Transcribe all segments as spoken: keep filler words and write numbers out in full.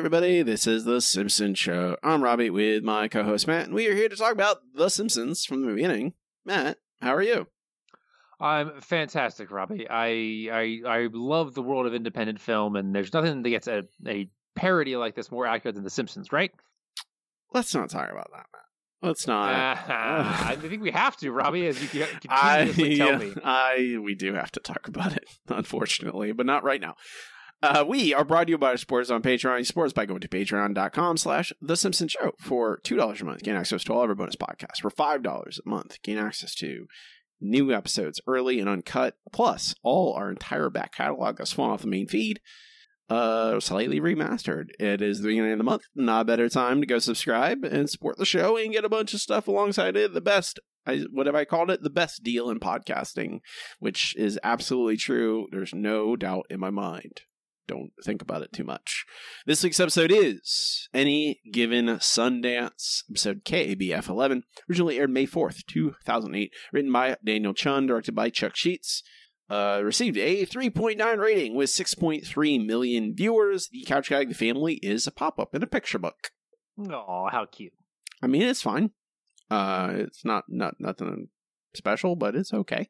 everybody, this is The Simpsons Show. I'm Robbie with my co-host Matt, and we are here to talk about The Simpsons from the beginning. Matt, how are you? I'm fantastic, Robbie. I I, I love the world of independent film, and there's nothing that gets a, a parody like this more accurate than The Simpsons, right? Let's not talk about that, Matt. Let's not. Uh, I think we have to, Robbie, as you can continuously I, tell me. I, we do have to talk about it, unfortunately, but not right now. Uh, we are brought to you by our supporters on Patreon. You support us by going to patreon.com slash The Simpsons Show. For two dollars a month, gain access to all of our bonus podcasts. For five dollars a month, gain access to new episodes early and uncut, plus all our entire back catalog that's fallen off the main feed. Uh, slightly remastered. It is the beginning of the month. Not a better time to go subscribe and support the show and get a bunch of stuff alongside it. The best, I, what have I called it? The best deal in podcasting, which is absolutely true. There's no doubt in my mind. Don't think about it too much. This week's episode is Any Given Sundance, episode K A B F eleven, originally aired May fourth, two thousand eight, written by Daniel Chun, directed by Chuck Sheets. Uh, received a three point nine rating with six point three million viewers. The Couch Gag the Family is a pop-up in a picture book. Oh, how cute. I mean, it's fine. Uh, it's not, not nothing special, but it's okay.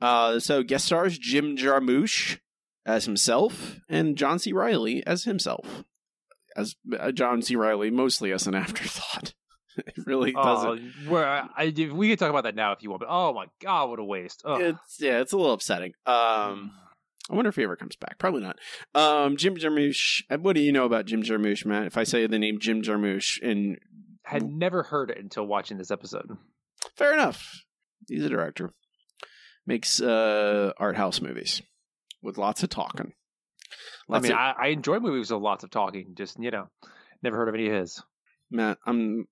Uh, so guest stars Jim Jarmusch as himself and John C. Reilly as himself. As uh, John C. Reilly, mostly as an afterthought. It really doesn't. Oh, we're, I, we could talk about that now if you want, but oh my god, what a waste. Ugh. It's yeah, it's a little upsetting. Um, I wonder if he ever comes back. Probably not. Um, Jim Jarmusch. What do you know about Jim Jarmusch, Matt? If I say the name Jim Jarmusch, and had never heard it until watching this episode. Fair enough. He's a director. Makes uh, art house movies with lots of talking. Lots I mean, of... I, I enjoy movies with lots of talking. Just you know, never heard of any of his. Matt, I'm.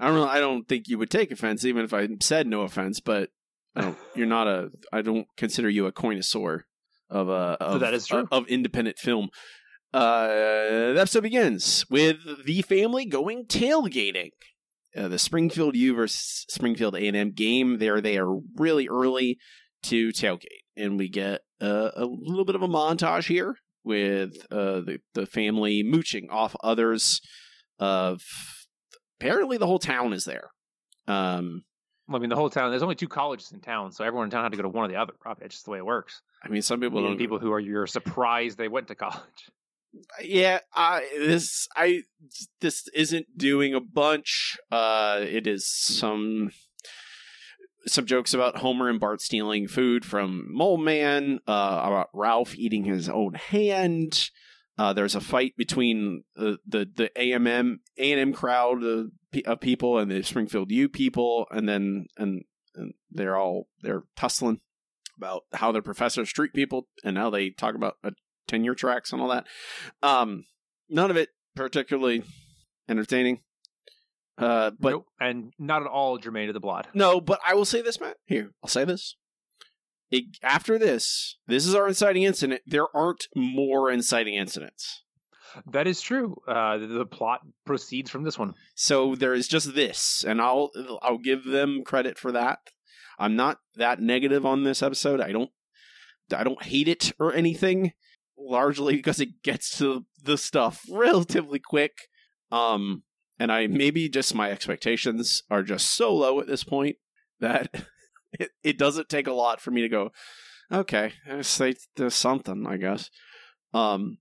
I don't. Really, I don't think you would take offense, even if I said no offense. But I don't, you're not a. I don't consider you a connoisseur of uh of, so that is true. Uh, of independent film. Uh, the episode begins with the family going tailgating. Uh, the Springfield U versus Springfield A and M game. There, they are really early to tailgate, and we get uh, a little bit of a montage here with uh, the the family mooching off others of. Apparently the whole town is there. Um, well, I mean, the whole town. There's only two colleges in town, so everyone in town had to go to one or the other. Probably that's just the way it works. I mean, some people, you know, people who are you're surprised they went to college. Yeah, I, this I this isn't doing a bunch. Uh, it is some some jokes about Homer and Bart stealing food from Mole Man. Uh, about Ralph eating his own hand. Uh, there's a fight between the the, the A M M, A and M crowd of, of people and the Springfield U people, and then and, and they're all they're tussling about how their professors treat people, and now they talk about uh, tenure tracks and all that. Um, none of it particularly entertaining, uh, but nope, and not at all germane to the plot. No, but I will say this, Matt. Here, I'll say this. It, after this, this is our inciting incident. There aren't more inciting incidents. That is true. Uh, the, the plot proceeds from this one. So there is just this, and I'll I'll give them credit for that. I'm not that negative on this episode. I don't I don't hate it or anything, largely because it gets to the stuff relatively quick. Um, and I maybe just my expectations are just so low at this point that. It, it doesn't take a lot for me to go, okay, there's something, I guess. Um,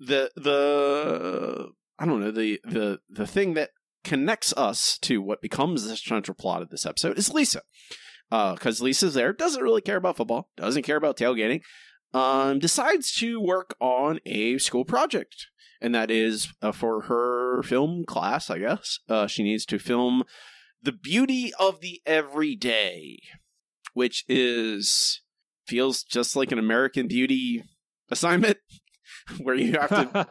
the, the, I don't know, the, the, the thing that connects us to what becomes the central plot of this episode is Lisa. Uh, cause Lisa's there, doesn't really care about football, doesn't care about tailgating, um, decides to work on a school project. And that is uh, for her film class, I guess. Uh, she needs to film The Beauty of the Everyday, which is, feels just like an American Beauty assignment where you have to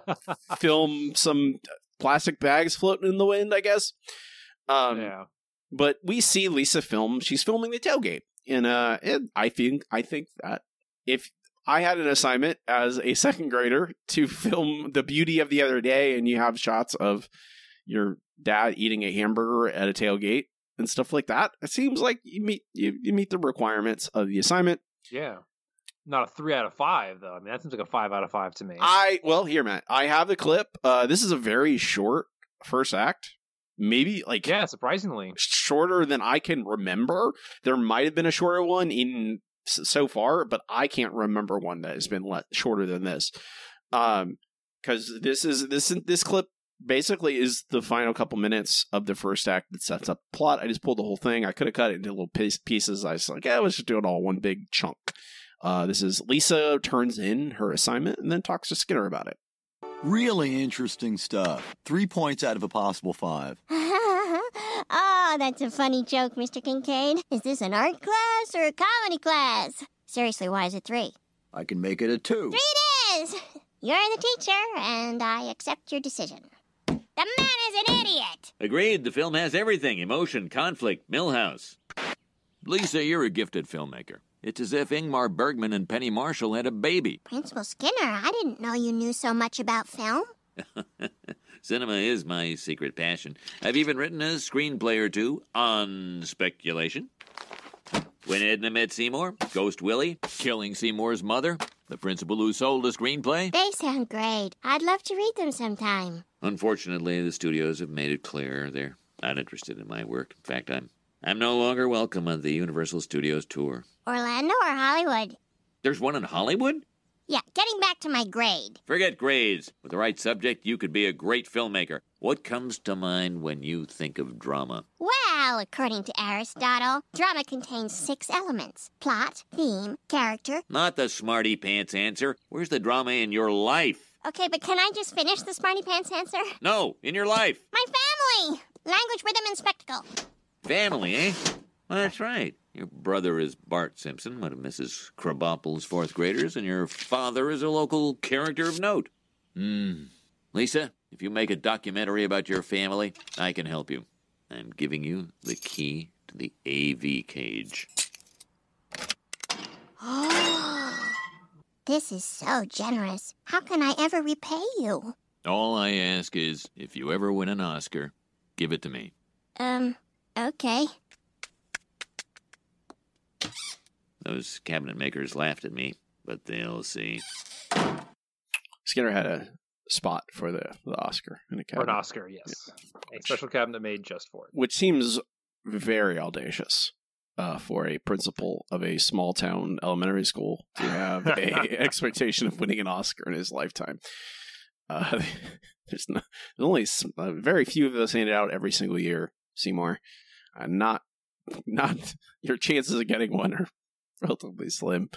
film some plastic bags floating in the wind, I guess. Um, yeah. But we see Lisa film, she's filming the tailgate. And, uh, and I think, I think that if I had an assignment as a second grader to film The Beauty of the Other Day, and you have shots of your dad eating a hamburger at a tailgate and stuff like that, it seems like you meet you, you meet the requirements of the assignment. Yeah. Not a three out of five, though. I mean, that seems like a five out of five to me. I well, here, Matt, I have the clip. Uh, this is a very short first act. Maybe like yeah, surprisingly shorter than I can remember. There might have been a shorter one in so far, but I can't remember one that has been le- shorter than this. Um, because this is this this clip basically is the final couple minutes of the first act that sets up the plot. I just pulled the whole thing. I could have cut it into little pieces. I was like, yeah, let's just do it all one big chunk. Uh, this is Lisa turns in her assignment and then talks to Skinner about it. Really interesting stuff. Three points out of a possible five. Oh, that's a funny joke, Mister Kincaid. Is this an art class or a comedy class? Seriously, why is it three? I can make it a two. Three it is! You're the teacher, and I accept your decision. The man is an idiot! Agreed. The film has everything. Emotion, conflict, Milhouse. Lisa, you're a gifted filmmaker. It's as if Ingmar Bergman and Penny Marshall had a baby. Principal Skinner, I didn't know you knew so much about film. Cinema is my secret passion. I've even written a screenplay or two on speculation. When Edna Met Seymour, Ghost Willie, Killing Seymour's Mother, The Principal Who Sold a Screenplay. They sound great. I'd love to read them sometime. Unfortunately, the studios have made it clear they're not interested in my work. In fact, I'm... I'm no longer welcome on the Universal Studios tour. Orlando or Hollywood? There's one in Hollywood? Yeah, getting back to my grade. Forget grades. With the right subject, you could be a great filmmaker. What comes to mind when you think of drama? Well, according to Aristotle, drama contains six elements. Plot, theme, character. Not the smarty pants answer. Where's the drama in your life? Okay, but can I just finish the smarty pants answer? No, in your life. My family! Language, rhythm, and spectacle. Family, eh? Well, that's right. Your brother is Bart Simpson, one of Missus Krabappel's fourth graders, and your father is a local character of note. Hmm. Lisa, if you make a documentary about your family, I can help you. I'm giving you the key to the A V cage. Oh, this is so generous. How can I ever repay you? All I ask is, if you ever win an Oscar, give it to me. Um... Okay. Those cabinet makers laughed at me, but they'll see. Skinner had a spot for the, the Oscar in a cabinet. For an Oscar, yes. Yeah. A special cabinet made just for it. Which seems very audacious uh, for a principal of a small town elementary school to have a expectation of winning an Oscar in his lifetime. Uh, there's, no, there's only some, uh, very few of those handed out every single year. Seymour, uh, not not your chances of getting one are relatively slim.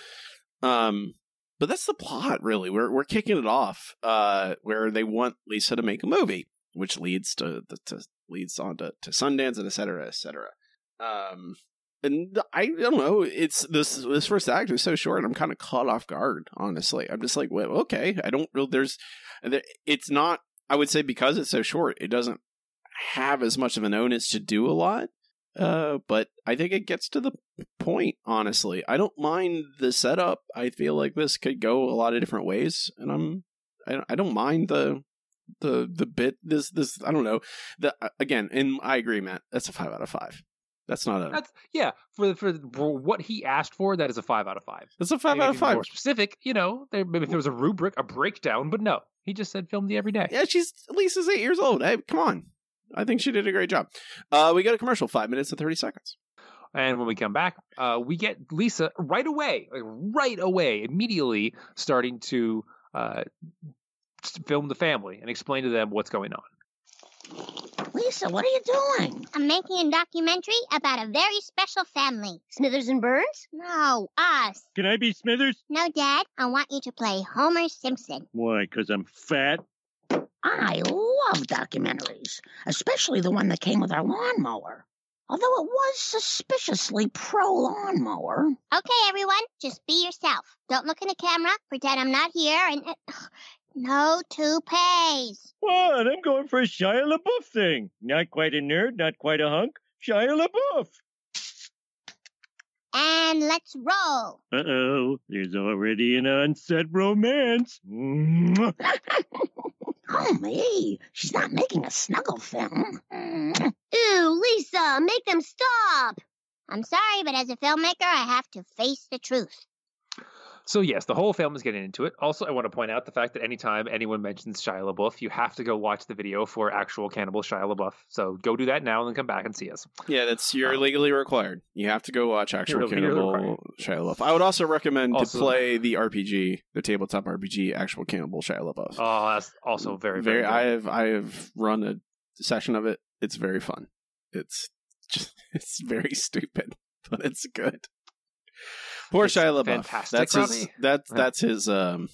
Um, but that's the plot, really. We're we're kicking it off uh, where they want Lisa to make a movie, which leads to, the, to leads on to, to Sundance and et cetera, et cetera. Um, and I don't know. It's this this first act was so short. I'm kind of caught off guard, honestly. I'm just like, well, okay. I don't really. There's, it's not. I would say because it's so short, it doesn't have as much of an onus to do a lot, uh, but I think it gets to the point, honestly. I don't mind the setup. I feel like this could go a lot of different ways, and I'm I, I don't mind the the the bit this this I don't know the again. And I agree, Matt. That's a five out of five. That's not a that's yeah for for what he asked for. That is a five out of five. That's a five out of five. More specific, you know, there maybe there was a rubric, a breakdown, but no, he just said film the everyday. Yeah, she's Lisa's eight years old. Hey, come on. I think she did a great job. Uh, we got a commercial, five minutes and thirty seconds. And when we come back, uh, we get Lisa right away, like right away, immediately starting to uh, film the family and explain to them what's going on. Lisa, what are you doing? I'm making a documentary about a very special family. Smithers and Burns? No, us. Can I be Smithers? No, Dad. I want you to play Homer Simpson. Why, because I'm fat? I love documentaries, especially the one that came with our lawnmower. Although it was suspiciously pro-lawnmower. Okay, everyone, just be yourself. Don't look in the camera, pretend I'm not here, and uh, no toupees. What? I'm going for a Shia LaBeouf thing. Not quite a nerd, not quite a hunk. Shia LaBeouf. And let's roll. Uh-oh, there's already an on-set romance. Oh, me. She's not making a snuggle film. Ew, Lisa, make them stop. I'm sorry, but as a filmmaker, I have to face the truth. So yes, the whole film is getting into it. Also, I want to point out the fact that anytime anyone mentions Shia LaBeouf, you have to go watch the video for actual cannibal Shia LaBeouf. So go do that now and then come back and see us. Yeah, that's you're um, legally required. You have to go watch actual really cannibal Shia LaBeouf. I would also recommend also, to play the R P G, the tabletop R P G, actual cannibal Shia LaBeouf. Oh, that's also very very. very I have I have run a session of it. It's very fun. It's just it's very stupid, but it's good. Poor it's Shia LaBeouf. That's his, that's, that's his, um,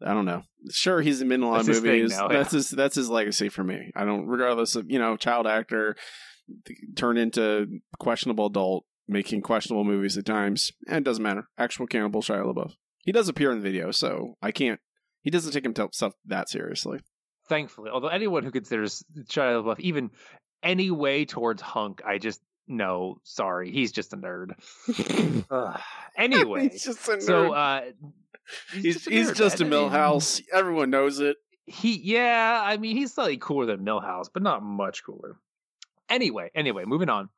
I don't know. Sure, he's been in a lot that's of movies. Now, that's yeah. his That's his legacy for me. I don't, regardless of, you know, child actor, turned into questionable adult, making questionable movies at times. And it doesn't matter. Actual cannibal Shia LaBeouf. He does appear in the video, so I can't, he doesn't take himself that seriously. Thankfully. Although anyone who considers Shia LaBeouf even any way towards hunk, I just, no, sorry. He's just a nerd. uh, anyway. He's just a nerd. So, uh, he's, he's just a, he's nerd, just a Milhouse. I mean, everyone knows it. He, yeah, I mean, he's slightly cooler than Milhouse, but not much cooler. Anyway, anyway, moving on.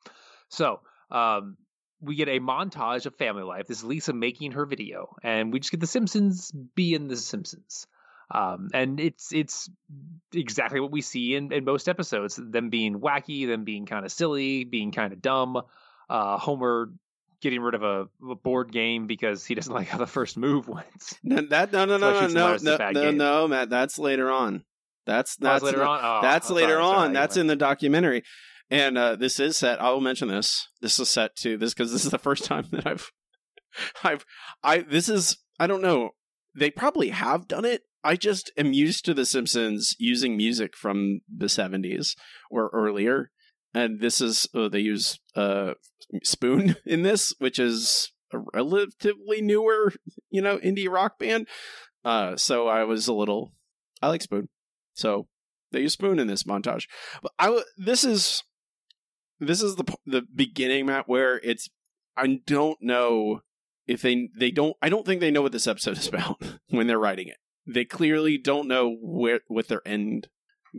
So, um, we get a montage of family life. This is Lisa making her video, and we just get the Simpsons being the Simpsons. Um, and it's it's exactly what we see in, in most episodes, them being wacky, them being kind of silly, being kind of dumb, uh, Homer getting rid of a, a board game because he doesn't like how the first move went. No, that, no, no, so no, no, no, no, no, no, Matt, that's later on. That's, that's, that's later on. Oh, that's oh, later sorry, on. Sorry, that's anyway. In the documentary. And uh, this is set. I will mention this. This is set to this because this is the first time that I've, I've, I, this is, I don't know. They probably have done it. I just am used to The Simpsons using music from the seventies or earlier. And this is, uh, they use uh, Spoon in this, which is a relatively newer, you know, indie rock band. Uh, so I was a little, I like Spoon. So they use Spoon in this montage. But I, this is, this is the the beginning, Matt, where it's, I don't know if they, they don't, I don't think they know what this episode is about when they're writing it. They clearly don't know where, what their end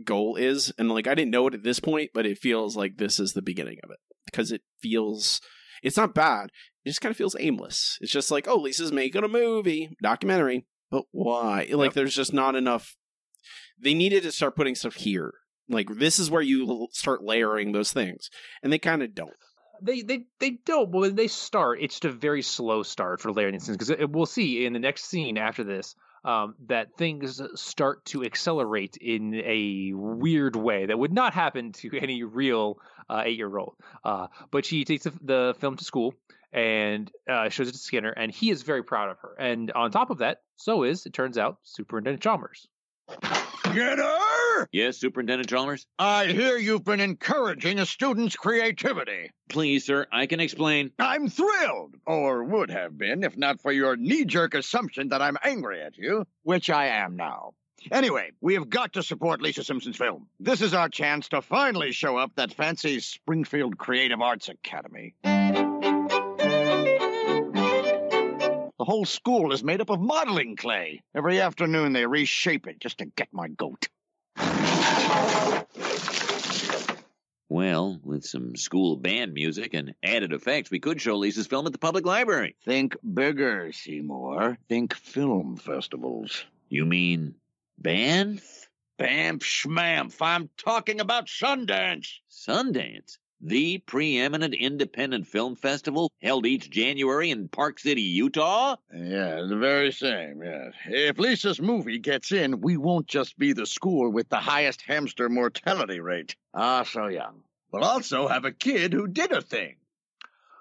goal is. And like, I didn't know it at this point, but it feels like this is the beginning of it because it feels, it's not bad. It just kind of feels aimless. It's just like, oh, Lisa's making a movie documentary, but why? Like, yep. There's just not enough. They needed to start putting stuff here. Like, this is where you start layering those things. And they kind of don't. They they they don't. But when they start, it's just a very slow start for layering things because we'll see in the next scene after this. Um, that things start to accelerate in a weird way that would not happen to any real uh, eight-year-old. Uh, but she takes the, the film to school and uh, shows it to Skinner, and he is very proud of her. And on top of that, so is, it turns out, Superintendent Chalmers. Skinner! Yes, Superintendent Chalmers? I hear you've been encouraging a student's creativity. Please, sir, I can explain. I'm thrilled, or would have been, if not for your knee-jerk assumption that I'm angry at you, which I am now. Anyway, we have got to support Lisa Simpson's film. This is our chance to finally show up that fancy Springfield Creative Arts Academy. The whole school is made up of modeling clay. Every afternoon they reshape it just to get my goat. Well, with some school band music and added effects, we could show Lisa's film at the public library. Think bigger, Seymour. Think film festivals. You mean Banff? Banff schmamph. I'm talking about Sundance. Sundance? The preeminent independent film festival held each January in Park City, Utah? Yeah, the very same, yes. If Lisa's movie gets in, we won't just be the school with the highest hamster mortality rate. Ah, so young. We'll also have a kid who did a thing.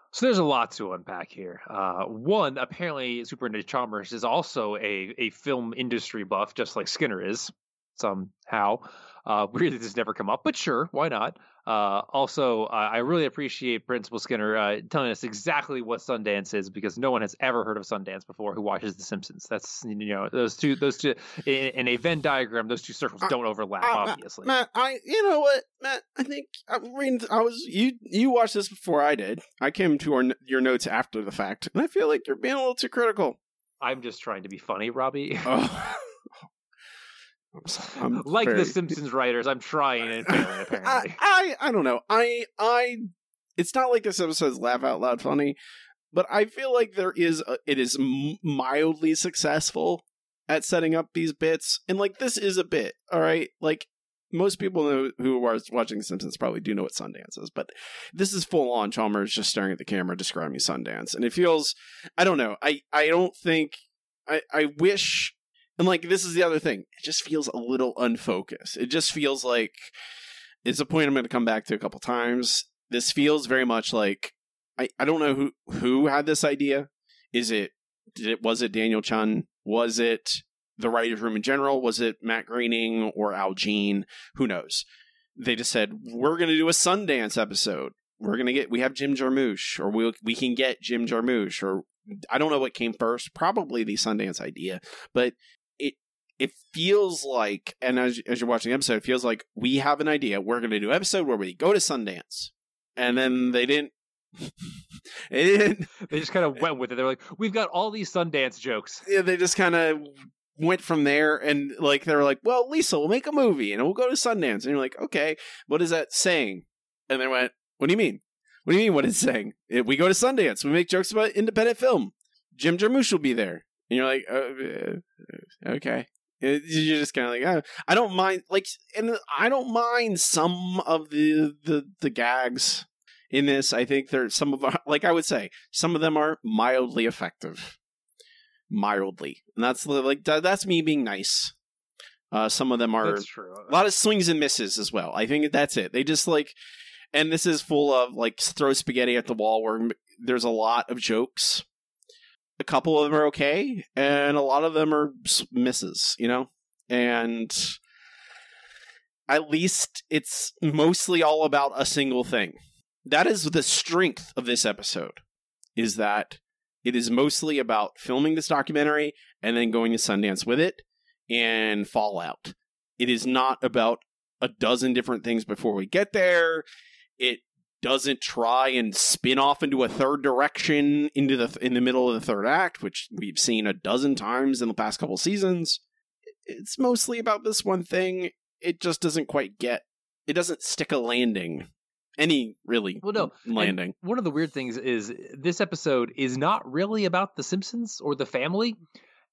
So there's a lot to unpack here. Uh, one, apparently Superintendent Chalmers is also a, a film industry buff, just like Skinner is, somehow. Uh, really, this has never come up, but sure, why not? Uh, also, uh, I really appreciate Principal Skinner uh, telling us exactly what Sundance is because no one has ever heard of Sundance before who watches The Simpsons. That's, you know, those two, those two in, in a Venn diagram, those two circles don't overlap, I, I, obviously. Matt, I, you know what, Matt, I think I'm reading, I was, you, you watched this before I did. I came to our, your notes after the fact, and I feel like you're being a little too critical. I'm just trying to be funny, Robbie. Oh. I'm like very... the Simpsons writers, I'm trying and failing, apparently. I, I I don't know. I I it's not like this episode's laugh out loud funny, But I feel like there is a, it is mildly successful at setting up these bits. And, like, this is a bit, all right? Like, most people know, who are watching Simpsons probably do know what Sundance is. But this is full-on Chalmers just staring at the camera describing Sundance. And it feels... I don't know. I, I don't think... I, I wish... And, like, this is the other thing. It just feels a little unfocused. It just feels like... It's a point I'm going to come back to a couple times. This feels very much like... I, I don't know who, who had this idea. Is it, did it, was it Daniel Chun? Was it the writer's room in general? Was it Matt Groening or Al Jean? Who knows? They just said, we're going to do a Sundance episode. We're going to get, we have Jim Jarmusch, or we we'll, we can get Jim Jarmusch, or I don't know what came first, probably the Sundance idea, but it, it feels like, and as, as you're watching the episode, it feels like we have an idea. We're going to do an episode where we go to Sundance. And then they didn't, they just kind of went with it. They're like, we've got all these Sundance jokes. Yeah, they just kind of went from there, and like they were like, well, Lisa, we'll make a movie and we'll go to Sundance. And you're like, okay, what is that saying? And they went, what do you mean? What do you mean what it's saying? We go to Sundance. We make jokes about independent film. Jim Jarmusch will be there. And you're like, oh, okay. You're just kind of like, oh. I don't mind, like, and I don't mind some of the the, the gags in this. I think there's some of our, like I would say, some of them are mildly effective, mildly, and that's like that's me being nice. Uh, some of them are a lot of swings and misses as well. I think that's it. They just like, and this is full of like throw spaghetti at the wall. Where there's a lot of jokes. A couple of them are okay, and a lot of them are misses. You know, and at least it's mostly all about a single thing. That is the strength of this episode, is that it is mostly about filming this documentary and then going to Sundance with it and fallout. It is not about a dozen different things before we get there. It doesn't try and spin off into a third direction into the in the middle of the third act, which we've seen a dozen times in the past couple seasons. It's mostly about this one thing. It just doesn't quite get, it doesn't stick a landing. Any really well, no. landing. And one of the weird things is this episode is not really about the Simpsons or the family.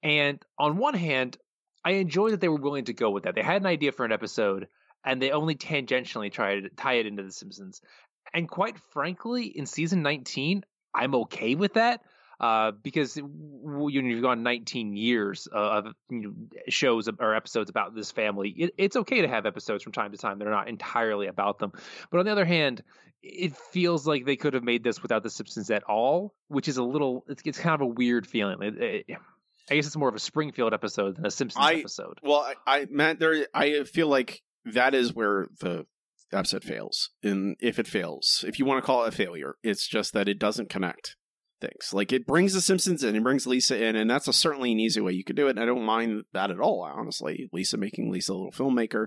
And on one hand, I enjoy that they were willing to go with that. They had an idea for an episode and they only tangentially tried to tie it into the Simpsons. And quite frankly, in season nineteen, I'm okay with that uh, because you know, you've gone nineteen years of you know, shows or episodes about this family. It, it's okay to have episodes from time to time that are not entirely about them. But on the other hand, it feels like they could have made this without the Simpsons at all, which is a little, it's, it's kind of a weird feeling. It, it, I guess it's more of a Springfield episode than a Simpsons I, episode. Well, I, I Matt, there, I feel like that is where the episode fails. And if it fails, if you want to call it a failure, it's just that it doesn't connect things. Like, it brings the Simpsons in, it brings Lisa in, and that's a, certainly an easy way you could do it. And I don't mind that at all, honestly. Lisa making Lisa a little filmmaker,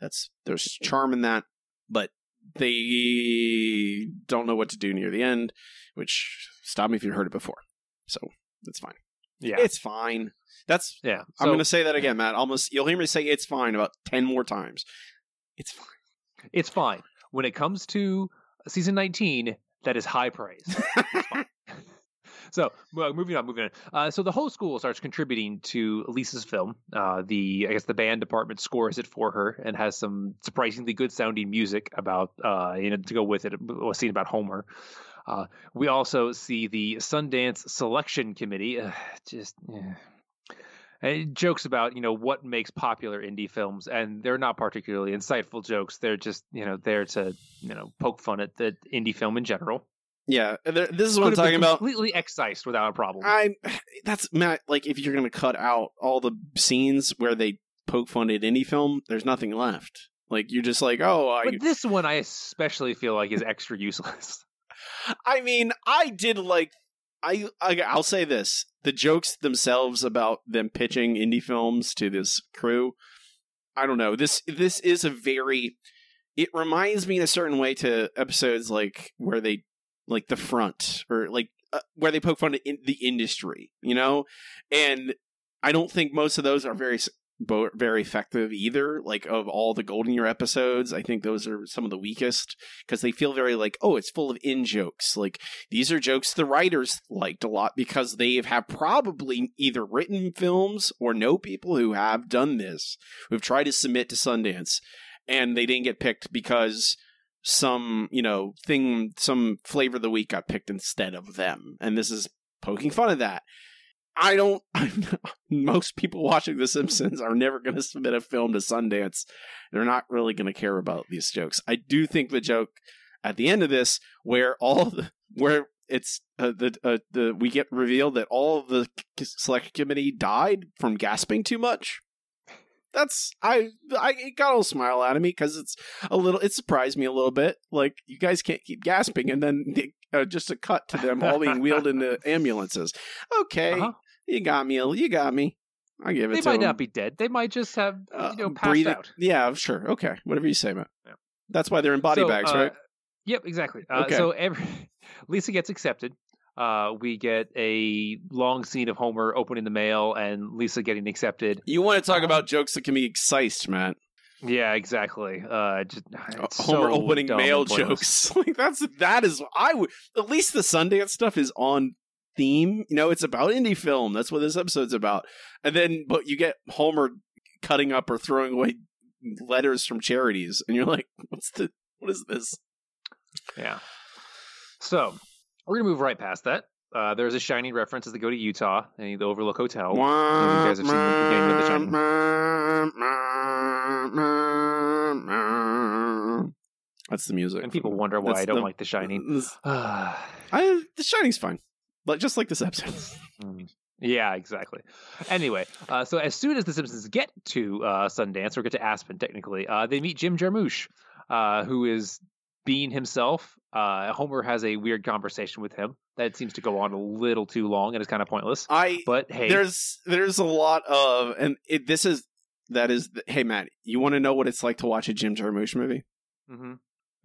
that's there's charm in that, but they don't know what to do near the end, which, stop me if you heard it before. So it's fine. Yeah, it's fine. That's yeah. So, I'm going to say that again, Matt. Almost you'll hear me say it's fine about ten more times. It's fine. It's fine. When it comes to season nineteen, that is high praise. It's fine. So well, moving on, moving on. Uh, so the whole school starts contributing to Lisa's film. Uh, the I guess the band department scores it for her and has some surprisingly good sounding music about uh, you know to go with it. A scene about Homer. Uh, we also see the Sundance selection committee. Uh, just yeah. It jokes about you know what makes popular indie films, and they're not particularly insightful jokes. They're just you know there to you know poke fun at the indie film in general. Yeah, this is what I'm talking about. Completely excised without a problem. I, that's Matt. Like, if you're going to cut out all the scenes where they poke fun at any film, there's nothing left. Like, you're just like, oh, I... But this one I especially feel like is extra useless. I mean, I did like. I, I I'll say this: the jokes themselves about them pitching indie films to this crew. I don't know. This this is a very. It reminds me in a certain way to episodes like where they. Like the front or like uh, where they poke fun at in the industry, you know, and I don't think most of those are very bo- very effective either. Like, of all the Golden Year episodes, I think those are some of the weakest because they feel very like, oh, it's full of in jokes. Like, these are jokes the writers liked a lot because they have probably either written films or know people who have done this, who've tried to submit to Sundance, and they didn't get picked because some, you know, thing, some flavor of the week got picked instead of them. And this is poking fun of that. I don't, I'm not, most people watching The Simpsons are never going to submit a film to Sundance. They're not really going to care about these jokes. I do think the joke at the end of this, where all the, where it's uh, the, uh, the, we get revealed that all of the select committee died from gasping too much. That's, I, I, it got a little smile out of me because it's a little, it surprised me a little bit. Like, you guys can't keep gasping. And then they, uh, just a cut to them all being wheeled into ambulances. Okay. Uh-huh. You got me. You got me. I give it they to them. They might not be dead. They might just have, uh, you know, passed breathing. Out. Yeah, sure. Okay. Whatever you say, man. Yeah. That's why they're in body so, bags, uh, right? Yep, exactly. Uh, okay. So every, Lisa gets accepted. Uh, we get a long scene of Homer opening the mail and Lisa getting accepted. You want to talk um, about jokes that can be excised, Matt. Yeah, exactly. Uh, just, it's Homer so opening mail jokes. Like, that's, that is, I would, at least the Sundance stuff is on theme. You know, it's about indie film. That's what this episode's about. And then, but you get Homer cutting up or throwing away letters from charities. And you're like, what's the, what is this? Yeah. So, we're going to move right past that. Uh, there's a Shining reference as they go to Utah and the Overlook Hotel. You guys have seen the beginning of the Shining. That's the music. And people wonder why That's I don't the, like The Shining. I, The Shining's fine. Like, just like this episode. Yeah, exactly. Anyway, uh, so as soon as the Simpsons get to uh, Sundance, or get to Aspen, technically, uh, they meet Jim Jarmusch, uh, who is being himself. Uh, Homer has a weird conversation with him that seems to go on a little too long and is kind of pointless. I, but hey, there's there's a lot of, and it, this is that is. Hey, Matt, you want to know what it's like to watch a Jim Jarmusch movie? Mm-hmm.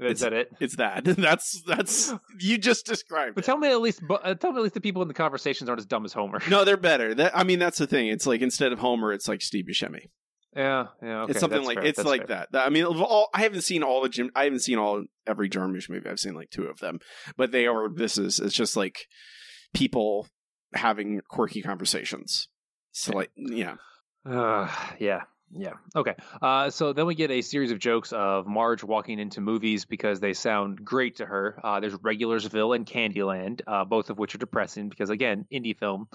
Is it's, that it? It's that. That's that's you just described. But it. tell me at least, uh, tell me at least the people in the conversations aren't as dumb as Homer. No, they're better. That, I mean, that's the thing. It's like instead of Homer, it's like Steve Buscemi. Yeah, yeah. Okay. It's something that's like fair. It's that's like that. that. I mean, of all, I haven't seen all the Jim. I haven't seen all every Jarmusch movie. I've seen like two of them, but they are. This is it's just like people having quirky conversations. So like, yeah, uh, yeah. Yeah. Okay. Uh, so then we get a series of jokes of Marge walking into movies because they sound great to her. Uh, there's Regularsville and Candyland, uh, both of which are depressing because, again, indie film.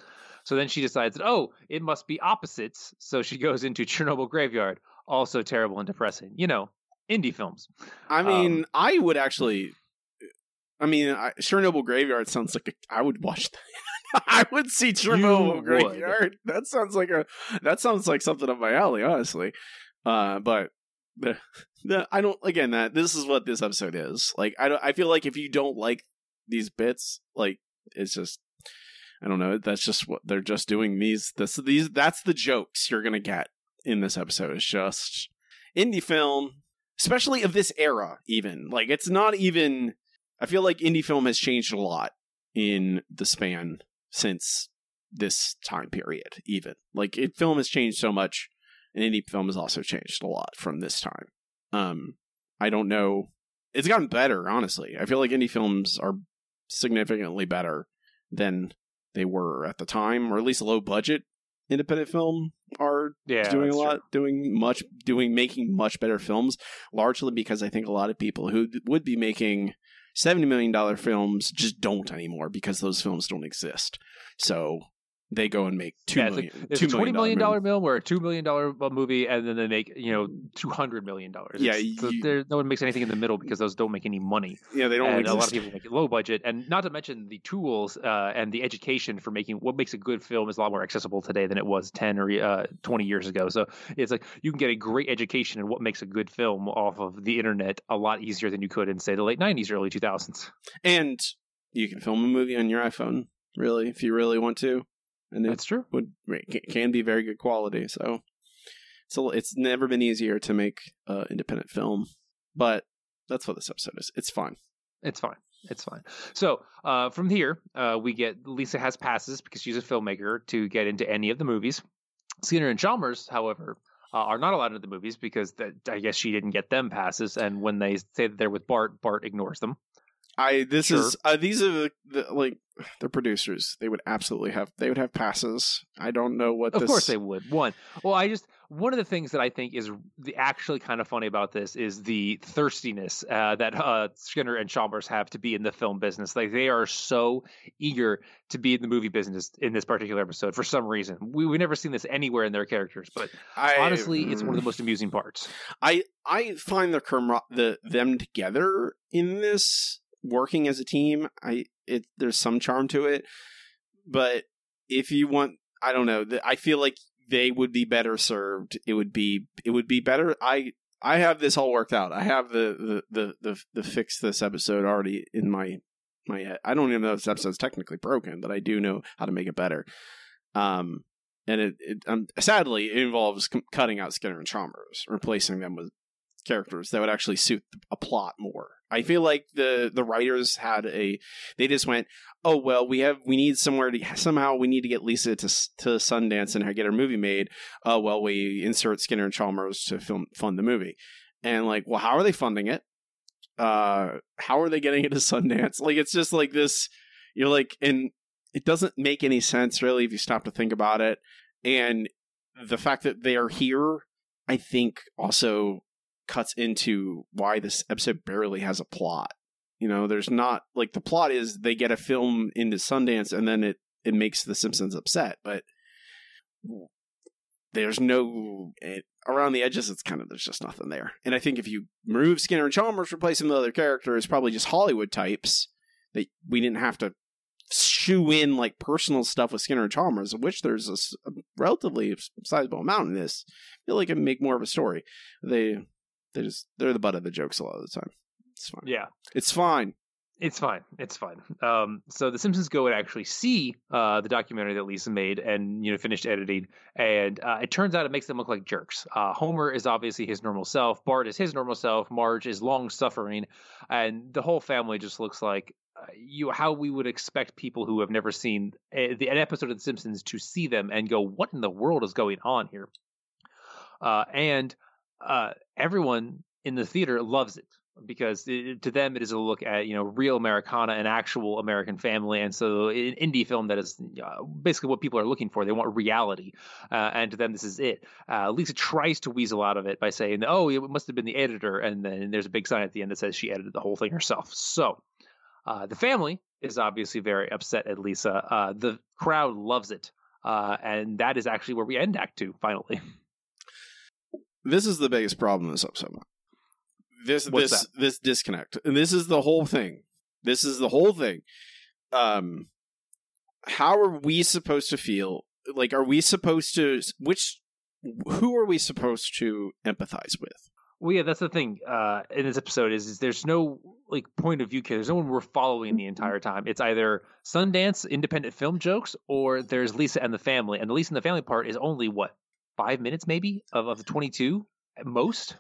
So then she decides that, oh, it must be opposites. So she goes into Chernobyl Graveyard, also terrible and depressing. You know, indie films. I mean, um, I would actually. I mean, I, Chernobyl Graveyard sounds like a, I would watch that. I would see Chernobyl Graveyard. That sounds like a that sounds like something up my alley, honestly. Uh, but the, the, I don't. Again, that this is what this episode is. Like, I don't. I feel like if you don't like these bits, like it's just. I don't know. That's just what they're just doing. These this these. That's the jokes you're gonna get in this episode. It's just indie film, especially of this era. Even like it's not even. I feel like indie film has changed a lot in the span. Since this time period, even like it, film has changed so much, and indie film has also changed a lot from this time. Um, I don't know; it's gotten better, honestly. I feel like indie films are significantly better than they were at the time, or at least low budget independent film are yeah, doing a lot, true. doing much, doing making much better films, largely because I think a lot of people who would be making seventy million dollar films just don't anymore because those films don't exist. So they go and make two yeah, million. Like, there's two a twenty million dollar film or a two million dollar movie, and then they make you know two hundred million dollars. Yeah, you, there, no one makes anything in the middle because those don't make any money. Yeah, they don't. And exist. A lot of people make it low budget, and not to mention the tools uh, and the education for making what makes a good film is a lot more accessible today than it was ten or uh, twenty years ago. So it's like you can get a great education in what makes a good film off of the internet a lot easier than you could in say the late nineties, early two thousands. And you can film a movie on your iPhone, really, if you really want to. And it That's true. Would can be very good quality. So, so it's never been easier to make uh, independent film, but that's what this episode is. It's fine. It's fine. It's fine. So uh, from here, uh, we get Lisa has passes because she's a filmmaker to get into any of the movies. Skinner and Chalmers, however, uh, are not allowed into the movies because that, I guess she didn't get them passes. And when they say that they're with Bart, Bart ignores them. I this sure. is uh, these are the, the like the producers. They would absolutely have they would have passes. I don't know what. Of this... course they would. One. Well, I just one of the things that I think is the actually kind of funny about this is the thirstiness uh, that uh, Skinner and Chalmers have to be in the film business. Like they are so eager to be in the movie business in this particular episode for some reason. We we've never seen this anywhere in their characters, but I, honestly, mm, it's one of the most amusing parts. I I find the the them together in this. Working as a team, I it there's some charm to it, but if you want, I don't know. I feel like they would be better served. It would be it would be better. I I have this all worked out. I have the the the the, the fix this episode already in my my head. I don't even know if this episode's technically broken, but I do know how to make it better. Um, and it, it um sadly it involves cutting out Skinner and Chalmers, replacing them with characters that would actually suit a plot more. I feel like the the writers had a they just went, oh well, we have we need somewhere to somehow we need to get Lisa to to Sundance and get her movie made. Oh well, we insert Skinner and Chalmers to film fund the movie, and like, well, how are they funding it? Uh, how are they getting it to Sundance? Like, it's just like this. You're like, and it doesn't make any sense really if you stop to think about it. And the fact that they are here, I think, also cuts into why this episode barely has a plot. You know, there's not like the plot is they get a film into Sundance and then it it makes the Simpsons upset, but there's no it, around the edges. It's kind of there's just nothing there. And I think if you remove Skinner and Chalmers, replace them with other characters, probably just Hollywood types that we didn't have to shoe in like personal stuff with Skinner and Chalmers, which there's a, a relatively sizable amount in this. I feel like it would make more of a story. They. They just, they're the butt of the jokes a lot of the time. It's fine. Yeah. It's fine. It's fine. It's fine. Um, so the Simpsons go and actually see uh, the documentary that Lisa made and, you know, finished editing. And uh, it turns out it makes them look like jerks. Uh, Homer is obviously his normal self. Bart is his normal self. Marge is long suffering. And the whole family just looks like uh, you how we would expect people who have never seen a, the, an episode of The Simpsons to see them and go, what in the world is going on here? Uh, and uh everyone in the theater loves it because it, to them it is a look at, you know, real Americana and actual American family, and so an indie film that is uh, basically what people are looking for. They want reality, uh, and to them this is it. uh Lisa tries to weasel out of it by saying, oh, it must have been the editor, and then there's a big sign at the end that says she edited the whole thing herself. So uh the family is obviously very upset at Lisa. Uh the crowd loves it, uh and that is actually where we end act two finally. This is the biggest problem in this episode. This What's this that? this disconnect. And this is the whole thing. This is the whole thing. Um, how are we supposed to feel? Like, are we supposed to? Which? Who are we supposed to empathize with? Well, yeah, that's the thing. Uh, in this episode, is, is there's no like point of view. There's no one we're following the entire time. It's either Sundance independent film jokes, or there's Lisa and the family. And the Lisa and the family part is only what? Five minutes, maybe, of of the twenty-two at most.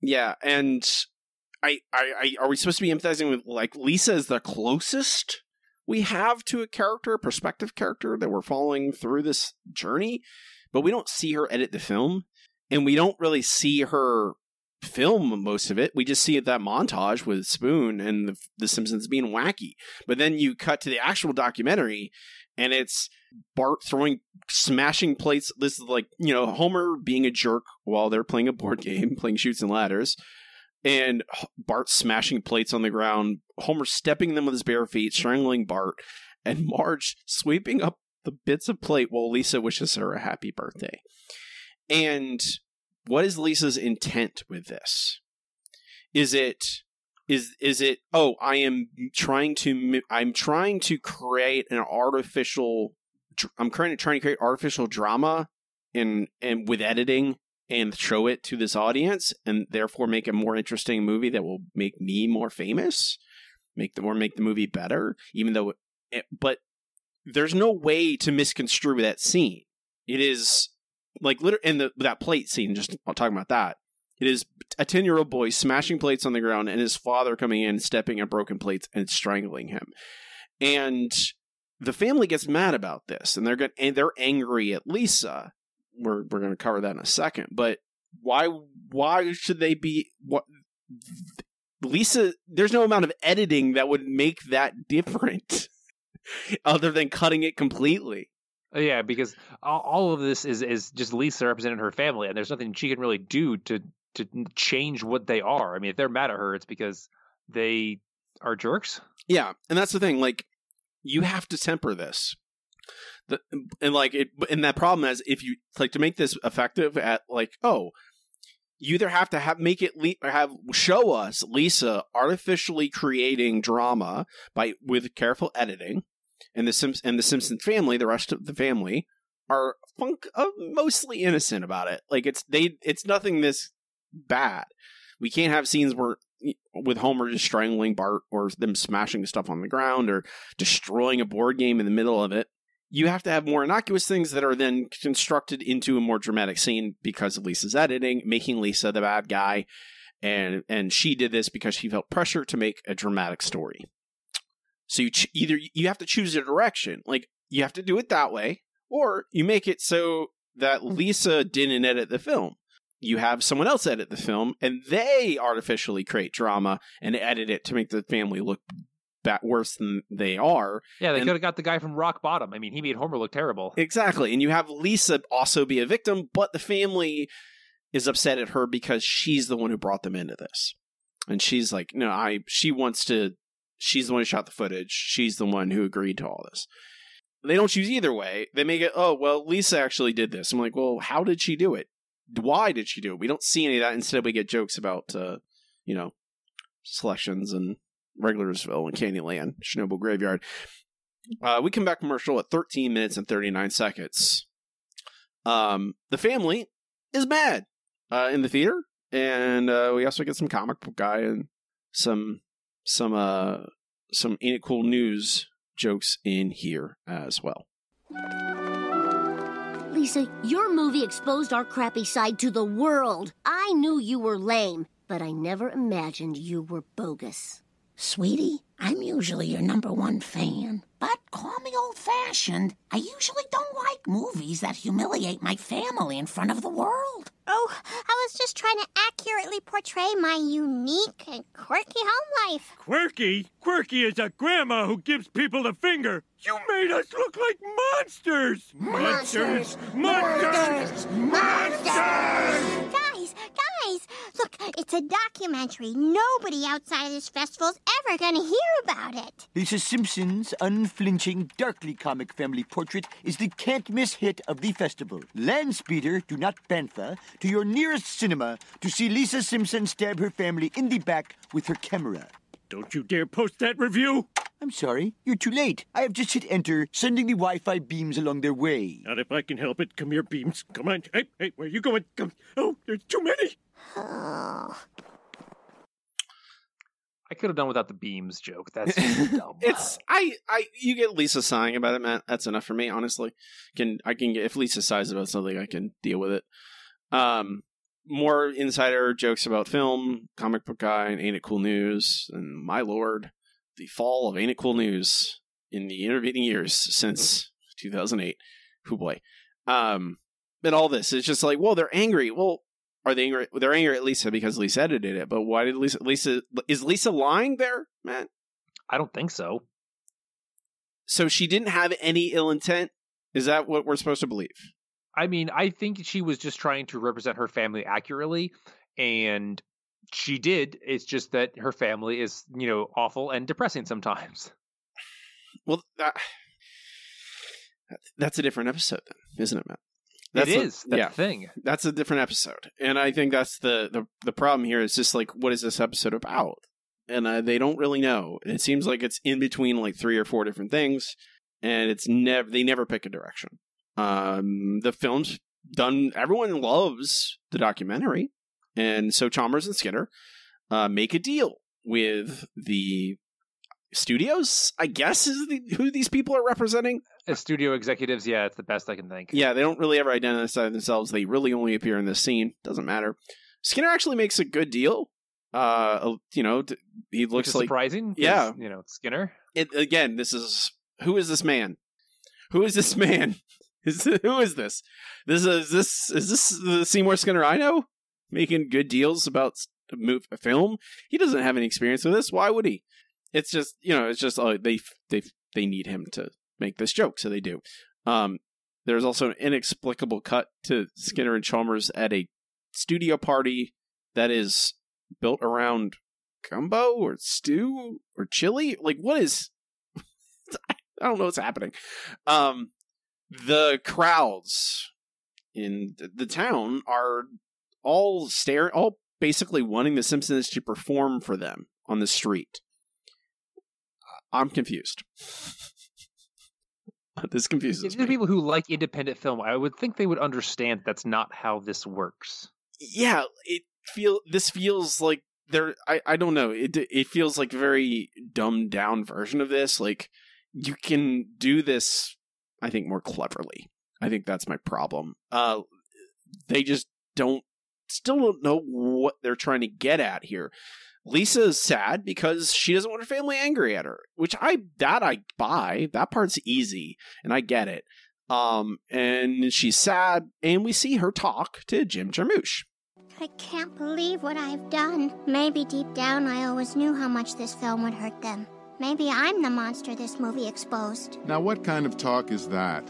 Yeah, and I, I, I, are we supposed to be empathizing with, like, Lisa is the closest we have to a character, a prospective character that we're following through this journey, but we don't see her edit the film, and we don't really see her film most of it. We just see that montage with Spoon and the, the Simpsons being wacky, but then you cut to the actual documentary, and it's Bart throwing, smashing plates. This is like, you know, Homer being a jerk while they're playing a board game, playing Chutes and Ladders, and Bart smashing plates on the ground, Homer stepping them with his bare feet, strangling Bart, and Marge sweeping up the bits of plate while Lisa wishes her a happy birthday. And what is Lisa's intent with this? Is it... Is is it? Oh, I am trying to I'm trying to create an artificial. I'm trying to trying to create artificial drama, and and with editing, and show it to this audience, and therefore make a more interesting movie that will make me more famous, make the or make the movie better. Even though, it, but there's no way to misconstrue that scene. It is like literally, and the that plate scene. Just talking about that. It is a ten-year-old boy smashing plates on the ground and his father coming in, stepping on broken plates and strangling him. And the family gets mad about this, and they're gonna, and they're angry at Lisa we're we're going to cover that in a second. But why why should they be what Lisa? There's no amount of editing that would make that different, other than cutting it completely. Yeah, because all, all of this is is just Lisa representing her family, and there's nothing she can really do to to change what they are. I mean, if they're mad at her, it's because they are jerks. Yeah, and that's the thing. Like, you have to temper this. The, and like it, and that problem is if you like to make this effective at like, oh, you either have to have make it le- or have show us Lisa artificially creating drama by with careful editing, and the Simps- and the Simpson family, the rest of the family, are funk uh, mostly innocent about it. Like it's they, it's nothing this bad. We can't have scenes where with Homer just strangling Bart or them smashing stuff on the ground or destroying a board game in the middle of it. You have to have more innocuous things that are then constructed into a more dramatic scene because of Lisa's editing, making Lisa the bad guy. And and she did this because she felt pressure to make a dramatic story. So you ch- either you have to choose a direction, like you have to do it that way, or you make it so that Lisa didn't edit the film. You have someone else edit the film and they artificially create drama and edit it to make the family look that worse than they are. Yeah, they and, could have got the guy from Rock Bottom. I mean, he made Homer look terrible. Exactly. And you have Lisa also be a victim, but the family is upset at her because she's the one who brought them into this. And she's like, no, I, she wants to, she's the one who shot the footage. She's the one who agreed to all this. They don't choose either way. They make it, oh, well, Lisa actually did this. I'm like, well, how did she do it? Why did she do it? We don't see any of that. Instead, we get jokes about, uh, you know, selections and Regularsville and Candyland, Chernobyl Graveyard. Uh, we come back commercial at thirteen minutes and thirty-nine seconds. Um, the family is mad uh, in the theater, and uh, we also get some comic book guy and some some uh, some ain't it cool news jokes in here as well. Lisa, your movie exposed our crappy side to the world. I knew you were lame, but I never imagined you were bogus. Sweetie, I'm usually your number one fan, but call me old-fashioned. I usually don't like movies that humiliate my family in front of the world. Oh, I was just trying to accurately portray my unique and quirky home life. Quirky? Quirky is a grandma who gives people the finger. You made us look like monsters! Monsters! Monsters! Monsters! Monsters! Guys, guys! Look, it's a documentary. Nobody outside of this festival's ever gonna hear about it. Lisa Simpson's unflinching, darkly comic family portrait is the can't-miss hit of the festival. Landspeeder, do not Bantha, to your nearest cinema to see Lisa Simpson stab her family in the back with her camera. Don't you dare post that review! I'm sorry, you're too late. I have just hit enter, sending the Wi-Fi beams along their way. Not if I can help it. Come here, beams. Come on. Hey, hey, where are you going? Come. Oh, there's too many. I could have done without the beams joke. That's really dumb. It's I, I you get Lisa sighing about it, Matt. That's enough for me, honestly. Can I can get if Lisa sighs about something, I can deal with it. Um, more insider jokes about film, comic book guy, and Ain't It Cool News, and my lord, the fall of Ain't It Cool News in the intervening years since two thousand eight. Hoo boy. Um, but all this is just like, well, they're angry. Well, Are they angry? They're angry at Lisa because Lisa edited it. But why did Lisa? Lisa is Lisa lying there, Matt? I don't think so. So she didn't have any ill intent. Is that what we're supposed to believe? I mean, I think she was just trying to represent her family accurately, and she did. It's just that her family is, you know, awful and depressing sometimes. Well, that, that's a different episode, then, isn't it, Matt? That's it a, is. That's yeah, the thing. That's a different episode. And I think that's the, the, the problem here is just like, what is this episode about? And uh, they don't really know. It seems like it's in between like three or four different things. And it's never, they never pick a direction. Um, the film's done. Everyone loves the documentary. And so Chalmers and Skinner uh, make a deal with the studios, I guess, is the, who these people are representing. As studio executives, yeah, it's the best I can think. Yeah, they don't really ever identify themselves. They really only appear in this scene. Doesn't matter. Skinner actually makes a good deal. Uh, you know, he looks Which is like surprising. Yeah, you know, Skinner. It, again, this is who is this man? Who is this man? Is this, who is this? This is this is this the Seymour Skinner I know making good deals about a move a film? He doesn't have any experience with this. Why would he? It's just you know, it's just uh, they they they need him to make this joke, so they do. Um, there's also an inexplicable cut to Skinner and Chalmers at a studio party that is built around gumbo or stew or chili. Like, what is? I don't know what's happening. Um, the crowds in the town are all staring, all basically wanting The Simpsons to perform for them on the street. I'm confused. This confuses These me. These are people who like independent film. I would think they would understand that's not how this works. Yeah, it feel this feels like there. I I don't know. It it feels like a very dumbed down version of this. Like, you can do this, I think, more cleverly. I think that's my problem. Uh, they just don't, still don't know what they're trying to get at here. Lisa is sad because she doesn't want her family angry at her, which I, that I buy. That part's easy, and I get it. Um, and she's sad, and we see her talk to Jim Jarmusch. I can't believe what I've done. Maybe deep down I always knew how much this film would hurt them. Maybe I'm the monster this movie exposed. Now, what kind of talk is that?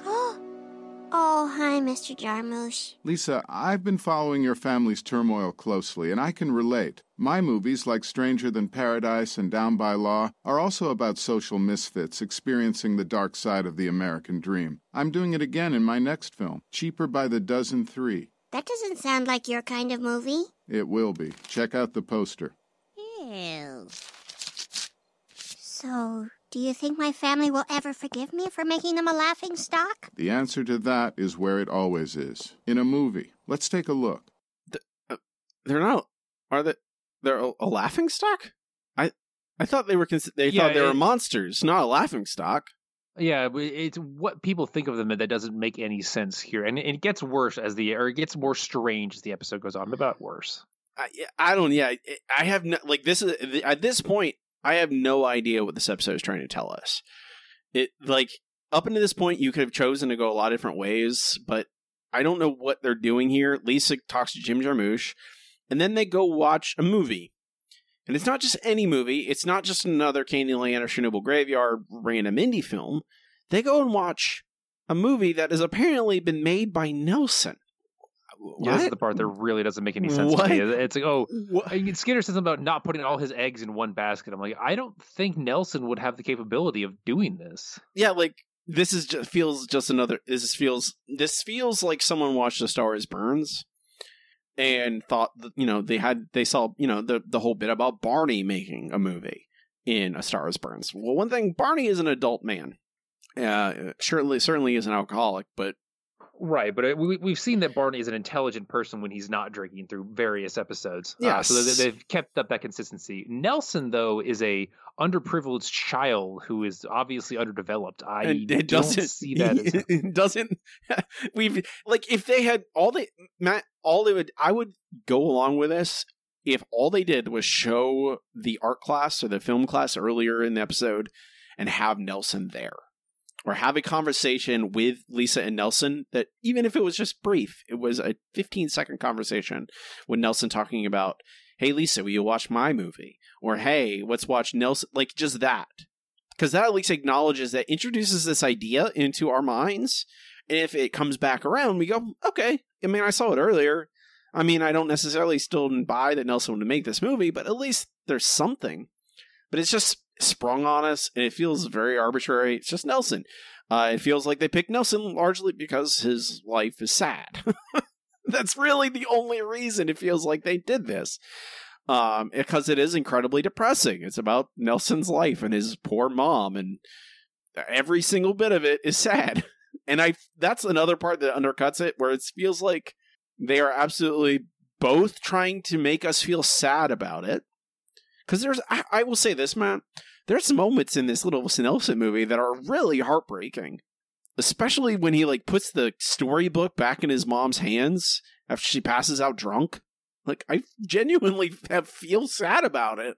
Oh, hi, Mister Jarmusch. Lisa, I've been following your family's turmoil closely, and I can relate. My movies, like Stranger Than Paradise and Down by Law, are also about social misfits experiencing the dark side of the American dream. I'm doing it again in my next film, Cheaper by the Dozen Three. That doesn't sound like your kind of movie. It will be. Check out the poster. Ew. So, do you think my family will ever forgive me for making them a laughing stock? The answer to that is where it always is. In a movie. Let's take a look. The, uh, they're not... Are they... They're a, a laughing stock? I I thought they were... Cons- they yeah, thought they it, were monsters, not a laughing stock. Yeah, it's what people think of them that doesn't make any sense here. And it gets worse as the... Or it gets more strange as the episode goes on. But about worse. I, I don't... Yeah, I have... No, like, this is... At this point... I have no idea what this episode is trying to tell us. It, like, up until this point, you could have chosen to go a lot of different ways, but I don't know what they're doing here. Lisa talks to Jim Jarmusch, and then they go watch a movie. And it's not just any movie. It's not just another Candyland or Chernobyl Graveyard random indie film. They go and watch a movie that has apparently been made by Nelson. Yeah, that's the part that really doesn't make any sense what? to me. It's like, oh, what? Skinner says something about not putting all his eggs in one basket. I'm like, I don't think Nelson would have the capability of doing this. Yeah, like, this is just, feels just another. This feels this feels like someone watched A Star Is Burns and thought that, you know, they had they saw you know the the whole bit about Barney making a movie in A Star Is Burns. Well, one thing, Barney is an adult man. Uh, certainly, certainly is an alcoholic, but. Right, but we, we've seen that Barney is an intelligent person when he's not drinking through various episodes. Yes. Uh, so they've kept up that consistency. Nelson, though, is a underprivileged child who is obviously underdeveloped. I and it don't see that. As it it doesn't. We've like if they had all they Matt, all they would. I would go along with this if all they did was show the art class or the film class earlier in the episode and have Nelson there. Or have a conversation with Lisa and Nelson that, even if it was just brief, it was a fifteen second conversation with Nelson talking about, hey, Lisa, will you watch my movie? Or, hey, let's watch Nelson. Like, just that. Because that at least acknowledges that, introduces this idea into our minds. And if it comes back around, we go, okay, I mean, I saw it earlier. I mean, I don't necessarily still buy that Nelson would make this movie, but at least there's something. But it's just sprung on us, and it feels very arbitrary. It's just Nelson. Uh, it feels like they picked Nelson largely because his life is sad. That's really the only reason it feels like they did this. Um, because it is incredibly depressing. It's about Nelson's life and his poor mom, and every single bit of it is sad. And I that's another part that undercuts it, where it feels like they are absolutely both trying to make us feel sad about it. Because there's, I, I will say this, Matt, there's moments in this little Nelson movie that are really heartbreaking, especially when he like puts the storybook back in his mom's hands after she passes out drunk. Like, I genuinely have, feel sad about it.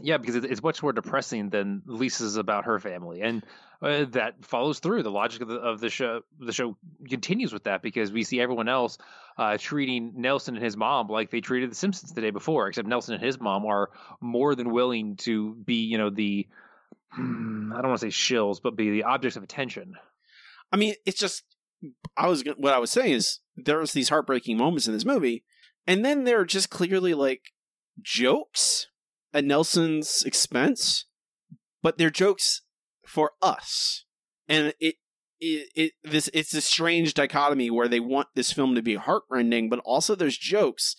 Yeah, because it's much more depressing than Lisa's about her family, and uh, that follows through. The logic of the, of the show the show continues with that, because we see everyone else uh, treating Nelson and his mom like they treated the Simpsons the day before, except Nelson and his mom are more than willing to be, you know, the I don't want to say shills, but be the objects of attention. I mean, it's just I was what I was saying is there's these heartbreaking moments in this movie, and then there are just clearly like jokes at Nelson's expense, but they're jokes for us, and it, it it this it's this strange dichotomy where they want this film to be heartrending, but also there's jokes,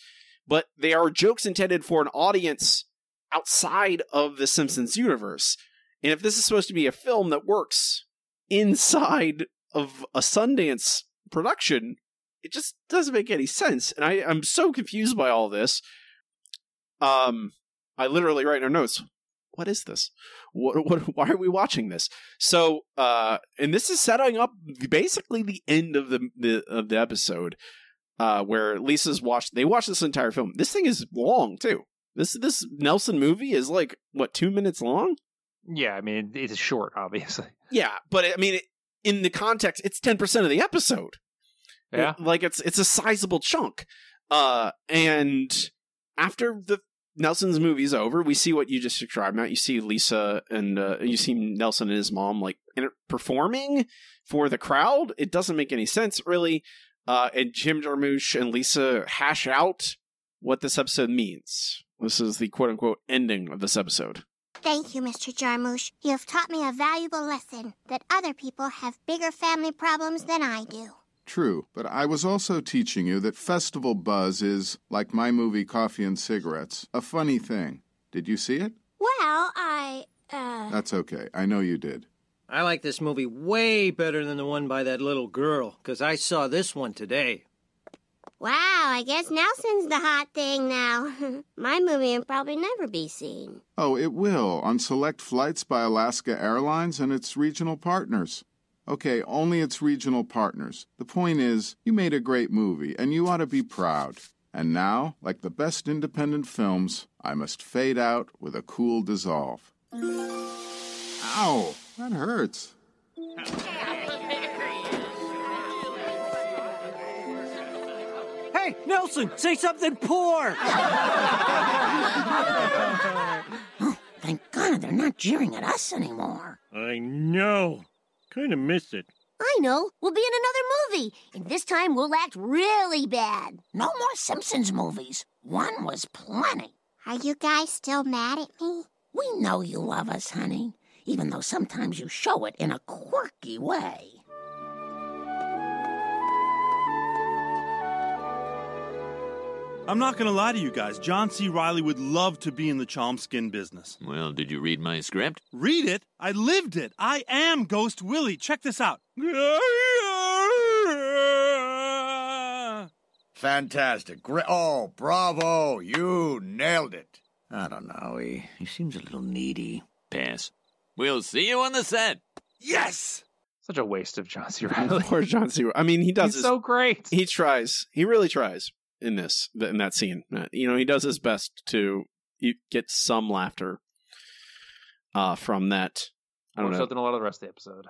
but they are jokes intended for an audience outside of the Simpsons universe. And if this is supposed to be a film that works inside of a Sundance production, it just doesn't make any sense, and I I'm so confused by all this. Um. I literally write in our notes, what is this? What, what? Why are we watching this? So, uh, and this is setting up basically the end of the, the of the episode, uh, where Lisa's watched. They watch this entire film. This thing is long too. This this Nelson movie is like what, two minutes long? Yeah, I mean it is short, obviously. Yeah, but I mean it, in the context, it's ten percent of the episode. Yeah, like it's it's a sizable chunk. Uh, and after the Nelson's movie's over, we see what you just described. Now you see Lisa and uh, you see Nelson and his mom like performing for the crowd. It doesn't make any sense, really. Uh, and Jim Jarmusch and Lisa hash out what this episode means. This is the quote unquote ending of this episode. Thank you, Mister Jarmusch. You have taught me a valuable lesson, that other people have bigger family problems than I do. True, but I was also teaching you that festival buzz is, like my movie Coffee and Cigarettes, a funny thing. Did you see it? Well, I, uh... That's okay. I know you did. I like this movie way better than the one by that little girl, because I saw this one today. Wow, I guess Nelson's the hot thing now. My movie will probably never be seen. Oh, it will, on select flights by Alaska Airlines and its regional partners. Okay, only its regional partners. The point is, you made a great movie, and you ought to be proud. And now, like the best independent films, I must fade out with a cool dissolve. Ow, that hurts. Hey, Nelson, say something poor! Oh, thank God they're not jeering at us anymore. I know. Kind of miss it. I know. We'll be in another movie, and this time we'll act really bad. No more Simpsons movies. One was plenty. Are you guys still mad at me? We know you love us, honey, even though sometimes you show it in a quirky way. I'm not going to lie to you guys. John C. Reilly would love to be in the Chomskin business. Well, did you read my script? Read it? I lived it. I am Ghost Willie. Check this out. Fantastic. Great. Oh, bravo. You nailed it. I don't know. He, he seems a little needy. Pass. We'll see you on the set. Yes! Such a waste of John C. Reilly. Poor John C. Reilly. I mean, he does He's his, so great. He tries. He really tries. In this, in that scene, you know, he does his best to get some laughter uh, from that. I don't More know. So than a lot of the rest of the episode.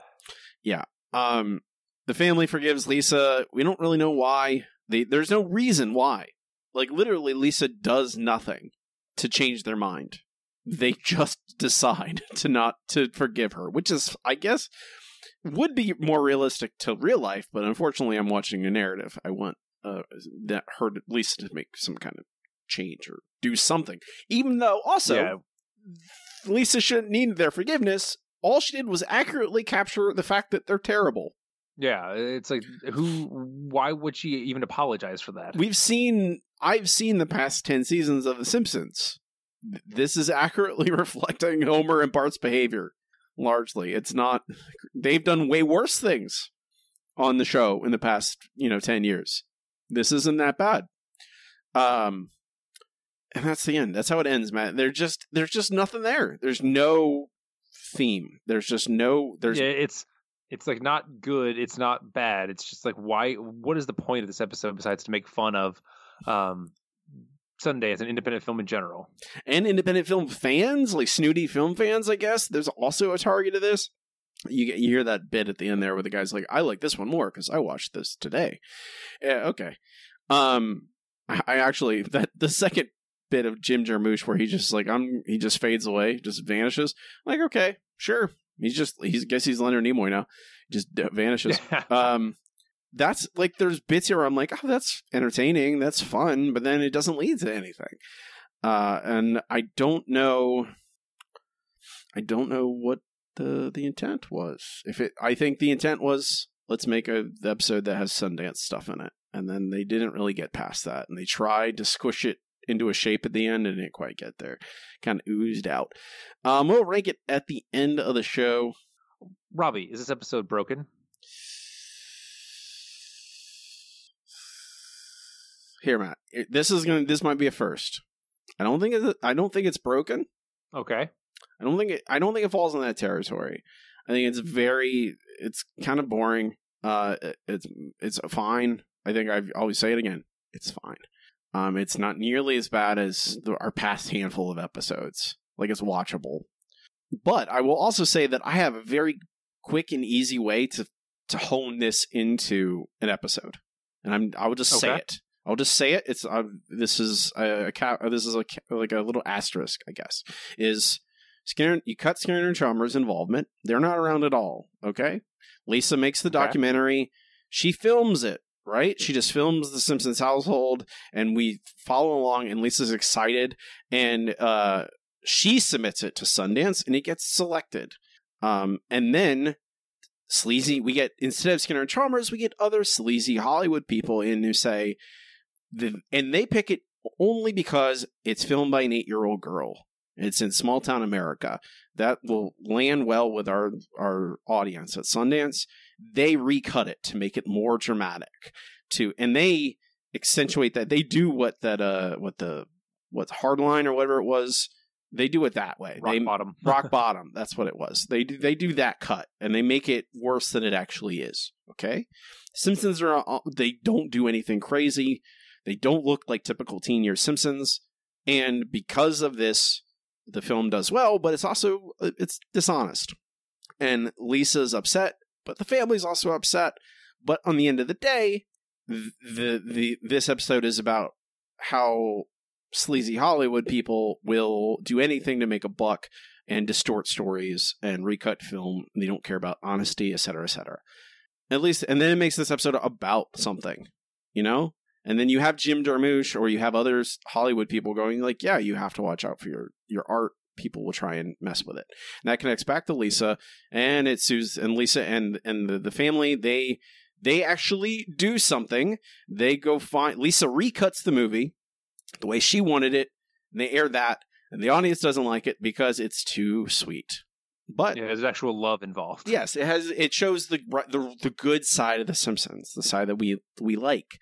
Yeah. Um, the family forgives Lisa. We don't really know why. They, there's no reason why. Like, literally, Lisa does nothing to change their mind. They just decide to not to forgive her, which is, I guess, would be more realistic to real life. But unfortunately, I'm watching a narrative. I want. Uh, that hurt at least to make some kind of change or do something. Even though, also, yeah. Lisa shouldn't need their forgiveness. All she did was accurately capture the fact that they're terrible. Yeah, it's like, who? Why would she even apologize for that? We've seen, I've seen the past ten seasons of The Simpsons. This is accurately reflecting Homer and Bart's behavior, largely. It's not, they've done way worse things on the show in the past, you know, ten years. This isn't that bad. Um, and that's the end. That's how it ends, Matt. They're just, there's just nothing there. There's no theme. There's just no, there's yeah, it's, it's like not good. It's not bad. It's just like, why, what is the point of this episode besides to make fun of, um, Sundance and independent film in general. And independent film fans, like snooty film fans, I guess. There's also a target of this. You get, you hear that bit at the end there where the guy's like, I like this one more because I watched this today. Yeah, okay. Um, I, I actually, that the second bit of Jim Jarmusch where he just like, I'm, he just fades away, just vanishes. I'm like, okay, sure. He's just, he's, I guess he's Leonard Nimoy now. Just vanishes. um, that's like, there's bits here where I'm like, oh, that's entertaining. That's fun. But then it doesn't lead to anything. Uh, and I don't know. I don't know what the the intent was. If it, I think the intent was, let's make a the episode that has Sundance stuff in it. And then they didn't really get past that. And they tried to squish it into a shape at the end and didn't quite get there. Kind of oozed out. Um, we'll rank it at the end of the show. Robbie, is this episode broken? Here, Matt. This is gonna. This might be a first. I don't think. It, I don't think it's broken. Okay. I don't think. It, I don't think it falls in that territory. I think it's very. It's kind of boring. Uh, it's it's fine. I think I've always say it again. It's fine. Um, it's not nearly as bad as the, our past handful of episodes. Like, it's watchable. But I will also say that I have a very quick and easy way to to hone this into an episode, and I'm I will just okay. say it. I'll just say it. It's uh, this is a, a ca- this is a, like a little asterisk, I guess. Is Skinner? You cut Skinner and Chalmers' involvement. They're not around at all. Okay. Lisa makes the okay. documentary. She films it. Right? She just films the Simpsons household, and we follow along. And Lisa's excited, and uh, she submits it to Sundance, and it gets selected. Um, and then sleazy, we get instead of Skinner and Chalmers, we get other sleazy Hollywood people in who say, the, and they pick it only because it's filmed by an eight-year-old girl. It's in small town America. That will land well with our, our audience at Sundance. They recut it to make it more dramatic, to and they accentuate that. They do what that uh what the what Hardline or whatever it was. They do it that way. Rock they, bottom, rock bottom. That's what it was. They do they do that cut and they make it worse than it actually is. Okay, Simpsons are they don't do anything crazy. They don't look like typical teen year Simpsons, and because of this, the film does well. But it's also it's dishonest, and Lisa's upset. But the family's also upset. But on the end of the day, the the this episode is about how sleazy Hollywood people will do anything to make a buck and distort stories and recut film. And they don't care about honesty, et cetera, et cetera. At least, and then it makes this episode about something, you know? And then you have Jim Jarmusch or you have other Hollywood people going like, yeah, you have to watch out for your, your art. People will try and mess with it. And that connects back to Lisa and it's Susan and Lisa and, and the, the family. They, they actually do something. They go find Lisa recuts the movie the way she wanted it. And they air that and the audience doesn't like it because it's too sweet, but yeah, there's actual love involved. Yes. It has, it shows the, the, the good side of the Simpsons, the side that we, we like.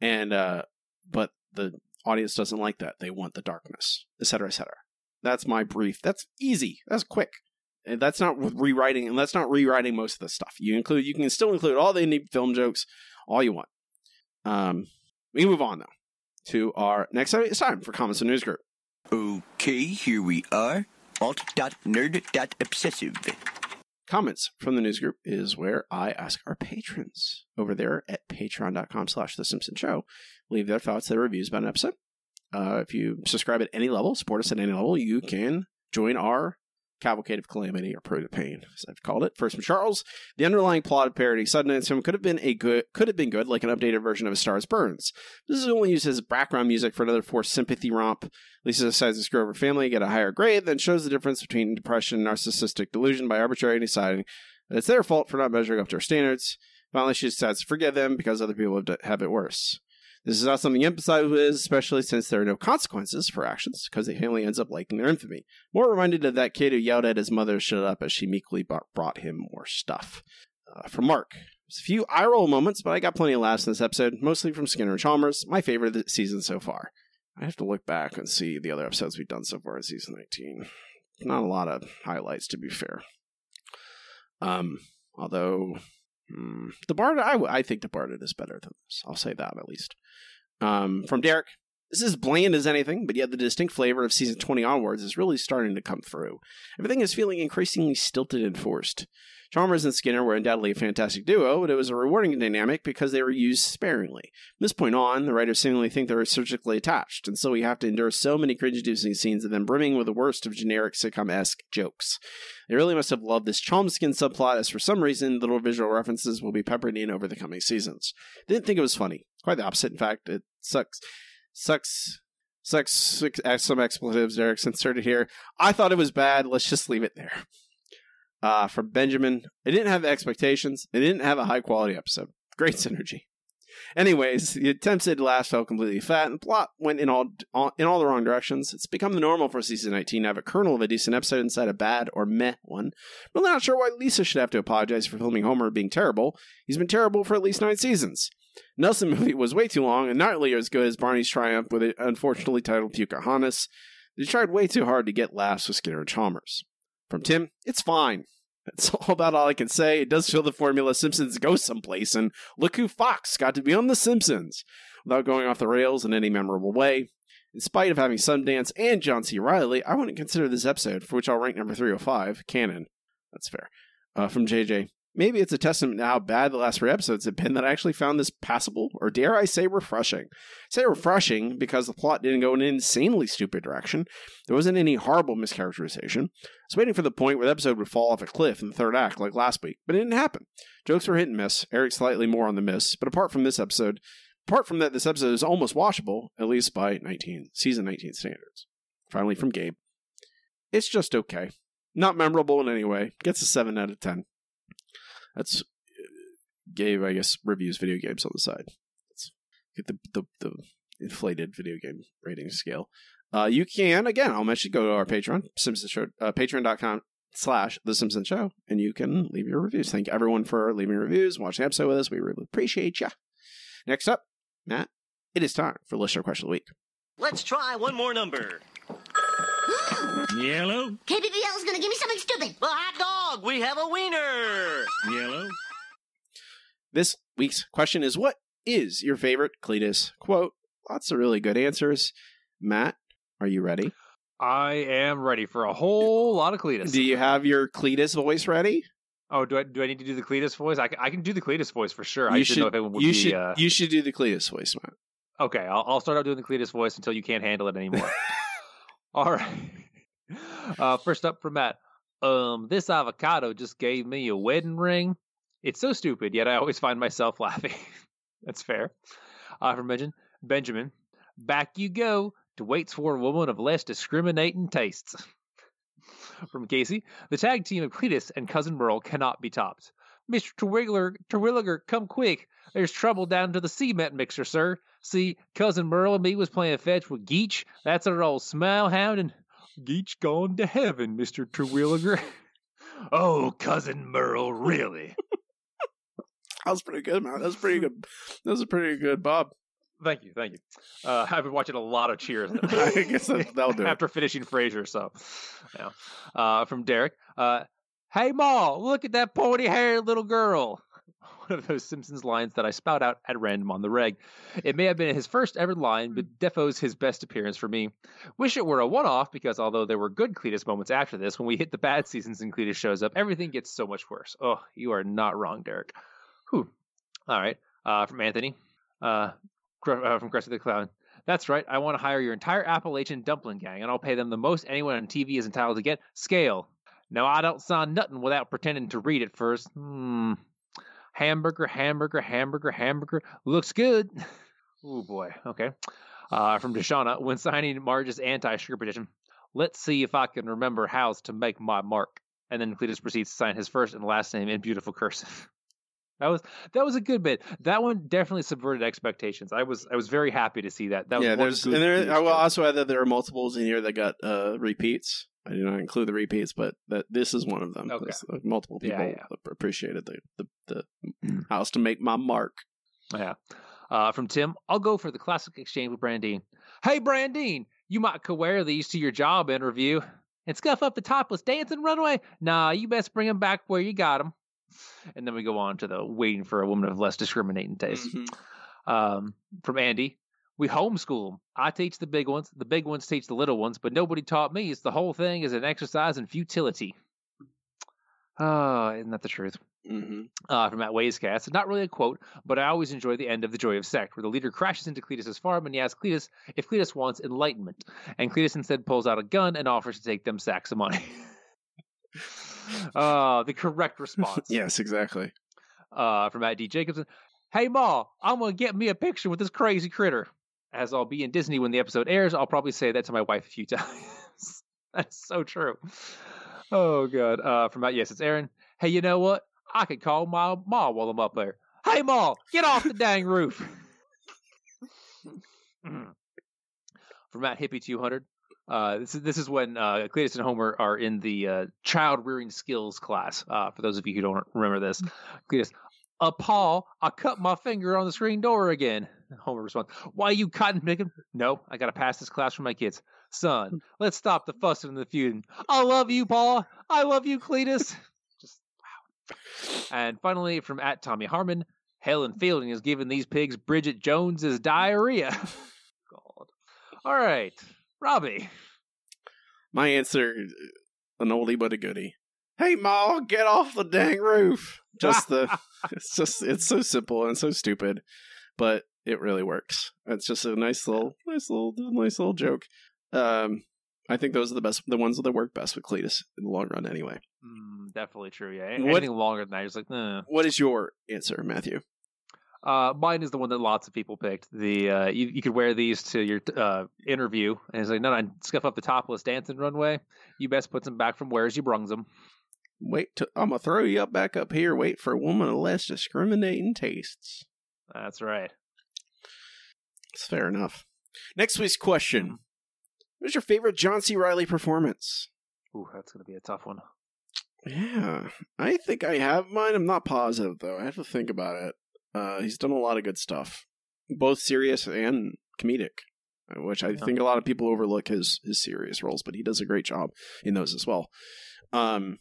And, uh, but the audience doesn't like that. They want the darkness, et cetera, et cetera. That's my brief. That's easy. That's quick. And that's not rewriting. And that's not rewriting most of the stuff. You include. You can still include all the indie film jokes, all you want. Um, we move on though to our next time. It's time for Comments and News Group. Okay, here we are. alt dot nerd dot obsessive. Comments from the news group is where I ask our patrons over there at patreon dot com slash the Simpson Show. Leave their thoughts, their reviews about an episode. Uh, if you subscribe at any level, support us at any level, you can join our Cavalcade of Calamity or Parade of Pain, as I've called it. First from Charles, the underlying plot of parody Sundance film could have been a good, could have been good, like an updated version of A Star Is Burns. This is only used as background music for another forced sympathy romp. Lisa decides to screw over family, get a higher grade, then shows the difference between depression and narcissistic delusion by arbitrarily deciding that it's their fault for not measuring up to her standards. Finally, she decides to forgive them because other people have it worse. This is not something emphasized with, especially since there are no consequences for actions, because the family ends up liking their infamy. More reminded of that kid who yelled at his mother shut up as she meekly brought him more stuff. Uh, from Mark, there's a few eye roll moments, but I got plenty of laughs in this episode, mostly from Skinner and Chalmers, my favorite of the season so far. I have to look back and see the other episodes we've done so far in season nineteen. Not a lot of highlights, to be fair. Um, although... Mm. The Barda, I, I think the Barda is better than this. I'll say that at least. Um, from Derek, This is bland as anything, but yet the distinct flavor of season twenty onwards is really starting to come through. Everything is feeling increasingly stilted and forced. Chalmers and Skinner were undoubtedly a fantastic duo, but it was a rewarding dynamic because they were used sparingly. From this point on, the writers seemingly think they're surgically attached, and so we have to endure so many cringe-inducing scenes of them brimming with the worst of generic sitcom-esque jokes. They really must have loved this Chalmskin subplot, as for some reason, little visual references will be peppered in over the coming seasons. They didn't think it was funny. Quite the opposite, in fact. It sucks. Sucks. Sucks. Some expletives, Eric's inserted here. I thought it was bad. Let's just leave it there. Uh, from Benjamin, it didn't have expectations. It didn't have a high-quality episode. Great synergy. Anyways, the attempts at last fell completely flat, and the plot went in all, all in all the wrong directions. It's become the normal for season nineteen to have a kernel of a decent episode inside a bad or meh one. Really not sure why Lisa should have to apologize for filming Homer being terrible. He's been terrible for at least nine seasons. Nelson movie was way too long, and not really as good as Barney's Triumph with it unfortunately titled Pocahontas. They tried way too hard to get laughs with Skinner and Chalmers. From Tim, it's fine. That's all about all I can say. It does feel the formula Simpsons goes someplace, and look who Fox got to be on The Simpsons, without going off the rails in any memorable way. In spite of having Sundance and John C. Reilly, I wouldn't consider this episode, for which I'll rank number three oh five, canon. That's fair. Uh, from J J, maybe it's a testament to how bad the last three episodes have been that I actually found this passable, or dare I say refreshing. I say refreshing because the plot didn't go in an insanely stupid direction. There wasn't any horrible mischaracterization. I was waiting for the point where the episode would fall off a cliff in the third act like last week, but it didn't happen. Jokes were hit and miss, Eric slightly more on the miss, but apart from this episode, apart from that, this episode is almost watchable, at least by nineteen season nineteen standards. Finally, from Gabe, it's just okay. Not memorable in any way. Gets a seven out of ten. That's Gabe, I guess, reviews video games on the side. Let's get the, the, the inflated video game rating scale. Uh, you can, again, I'll mention, go to our Patreon, Simpsons Show, uh, patreon.com slash The Simpsons Show, and you can leave your reviews. Thank everyone for leaving reviews, watching the episode with us. We really appreciate ya. Next up, Matt, it is time for Listener Question of the Week. Let's try one more number. Yellow. K B B L is going to give me something stupid. Well, hot dog, we have a wiener. Yellow. This week's question is, what is your favorite Cletus quote? Lots of really good answers. Matt, are you ready? I am ready for a whole lot of Cletus. Do you have your Cletus voice ready? Oh, do I do I need to do the Cletus voice? I can, I can do the Cletus voice for sure. You I should know if it would you be... Should, uh... You should do the Cletus voice, Matt. Okay, I'll, I'll start out doing the Cletus voice until you can't handle it anymore. All right. Uh, first up from Matt. Um, this avocado just gave me a wedding ring. It's so stupid, yet I always find myself laughing. That's fair. Uh, from Benjamin. Benjamin, back you go to waits for a woman of less discriminating tastes. From Casey, the tag team of Cletus and Cousin Merle cannot be topped. Mister Terwilliger, Terwilliger, come quick. There's trouble down to the cement mixer, sir. See, Cousin Merle and me was playing fetch with Geach. That's our old smile hounding. Geach gone to heaven, Mister Terwilliger. Oh, Cousin Merle, really? That was pretty good, man. That was pretty good. That was a pretty good Bob. Thank you, thank you. Uh, I've been watching a lot of Cheers. I guess that, that'll do. After it. Finishing Frasier, so. Yeah. Uh, from Derek. Uh, hey, Ma, look at that pointy-haired little girl. One of those Simpsons lines that I spout out at random on the reg. It may have been his first ever line, but defoes his best appearance for me. Wish it were a one-off, because although there were good Cletus moments after this, when we hit the bad seasons and Cletus shows up, everything gets so much worse. Oh, you are not wrong, Derek. Whew. All right. Uh, from Anthony. Uh, from Crest of the Clown. That's right. I want to hire your entire Appalachian dumpling gang, and I'll pay them the most anyone on T V is entitled to get. Scale. Now, I don't sign nothing without pretending to read it first. Hmm. Hamburger, hamburger, hamburger, hamburger. Looks good. Oh, boy. Okay. Uh, from Deshauna, when signing Marge's anti-sugar petition, let's see if I can remember how's to make my mark. And then Cletus proceeds to sign his first and last name in beautiful cursive. That was that was a good bit. That one definitely subverted expectations. I was I was very happy to see that. That was yeah, there's, and there, I will also add that there are multiples in here that got uh, repeats. I did not include the repeats, but that this is one of them. Okay. Like multiple people yeah, yeah. appreciated the the, the house to make my mark. Yeah. Uh, from Tim, I'll go for the classic exchange with Brandine. Hey, Brandine, you might could wear these to your job interview and scuff up the topless dancing runway. Nah, you best bring them back where you got them. And then we go on to the waiting for a woman of less discriminating taste. Mm-hmm. Um, from Andy, We homeschool them. I teach the big ones. The big ones teach the little ones, but nobody taught me. It's the whole thing is an exercise in futility. Ah, uh, isn't that the truth? Mm-hmm. Uh, from Matt Wayscast. It's not really a quote, but I always enjoy the end of The Joy of Sect, where the leader crashes into Cletus's farm and he asks Cletus if Cletus wants enlightenment. And Cletus instead pulls out a gun and offers to take them sacks of money. uh, the correct response. Yes, exactly. Uh, from Matt D. Jacobson. Hey, Ma, I'm going to get me a picture with this crazy critter. As I'll be in Disney when the episode airs, I'll probably say that to my wife a few times. That's so true. Oh, God. Uh, from Matt, yes, it's Aaron. Hey, you know what? I could call my Ma while I'm up there. Hey, Ma, get off the dang roof. From Matt Hippie two hundred. Uh, this is this is when uh, Cletus and Homer are in the uh, child rearing skills class. Uh, for those of you who don't remember this, Cletus, a paw, I cut my finger on the screen door again. Homer responds, why you cotton picking? No, I got to pass this class for my kids. Son, let's stop the fussing and the feuding. I love you, Paw. I love you, Cletus. Just wow. And finally, from at Tommy Harmon, Helen Fielding has given these pigs Bridget Jones's diarrhea. God. All right. Robbie. My answer, an oldie but a goodie. Hey, Ma, get off the dang roof. Just the, it's just, it's so simple and so stupid, but it really works. It's just a nice little, nice little, nice little joke. Um, I think those are the best, the ones that work best with Cletus in the long run anyway. Mm, definitely true. Yeah. Anything what, longer than that, it's like, eh. What is your answer, Matthew? Uh, mine is the one that lots of people picked. The uh, you, you could wear these to your uh, interview, and it's like, no, no, scuff up the topless dancing runway. You best put them back from where's you brung them. Wait, to, I'm gonna throw you up back up here. Wait for a woman of less discriminating tastes. That's right. It's fair enough. Next week's question: what's your favorite John C. Reilly performance? Ooh, that's gonna be a tough one. Yeah, I think I have mine. I'm not positive though. I have to think about it. Uh, he's done a lot of good stuff, both serious and comedic, which I think a lot of people overlook his his serious roles, but he does a great job in those as well. Um,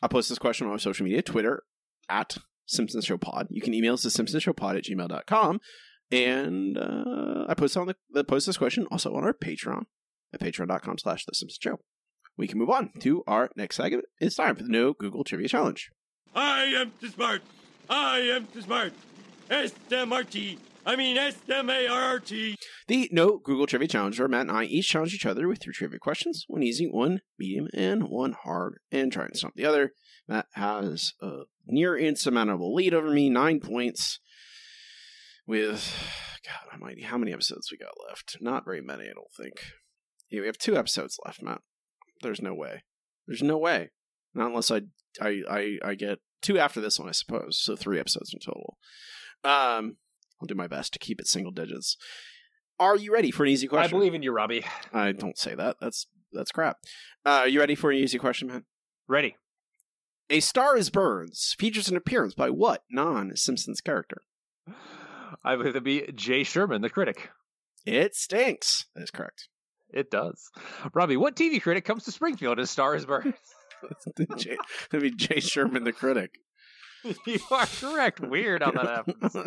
I post this question on social media, Twitter, at Simpsons Show Pod. You can email us at simpsons show pod at gmail dot com, and uh, I post on the, the post this question also on our Patreon at patreon dot com slash the Simpsons Show. We can move on to our next segment. It's time for the No Google Trivia Challenge. I am too smart. I am too smart. S M R T. I mean S M A R T. The No Google Trivia Challenge, where Matt and I each challenge each other with three trivia questions. One easy, one medium, and one hard. And try and stump the other. Matt has a near insurmountable lead over me, nine points. With, God almighty, how many episodes we got left? Not very many, I don't think. Yeah, we have two episodes left, Matt. There's no way. There's no way. Not unless I, I, I, I get two after this one, I suppose. So three episodes in total. Um, I'll do my best to keep it single digits. Are you ready for an easy question? I believe in you, Robbie. I don't say that. That's that's crap. Uh, are you ready for an easy question, man? Ready. A Star Is Burns features an appearance by what non-Simpsons character? I believe it'd be Jay Sherman, the critic. It stinks. That is correct. It does. Robbie, what T V critic comes to Springfield as Star Is Burns? Jay, that'd be Jay Sherman, the critic. You are correct. Weird how that happens. All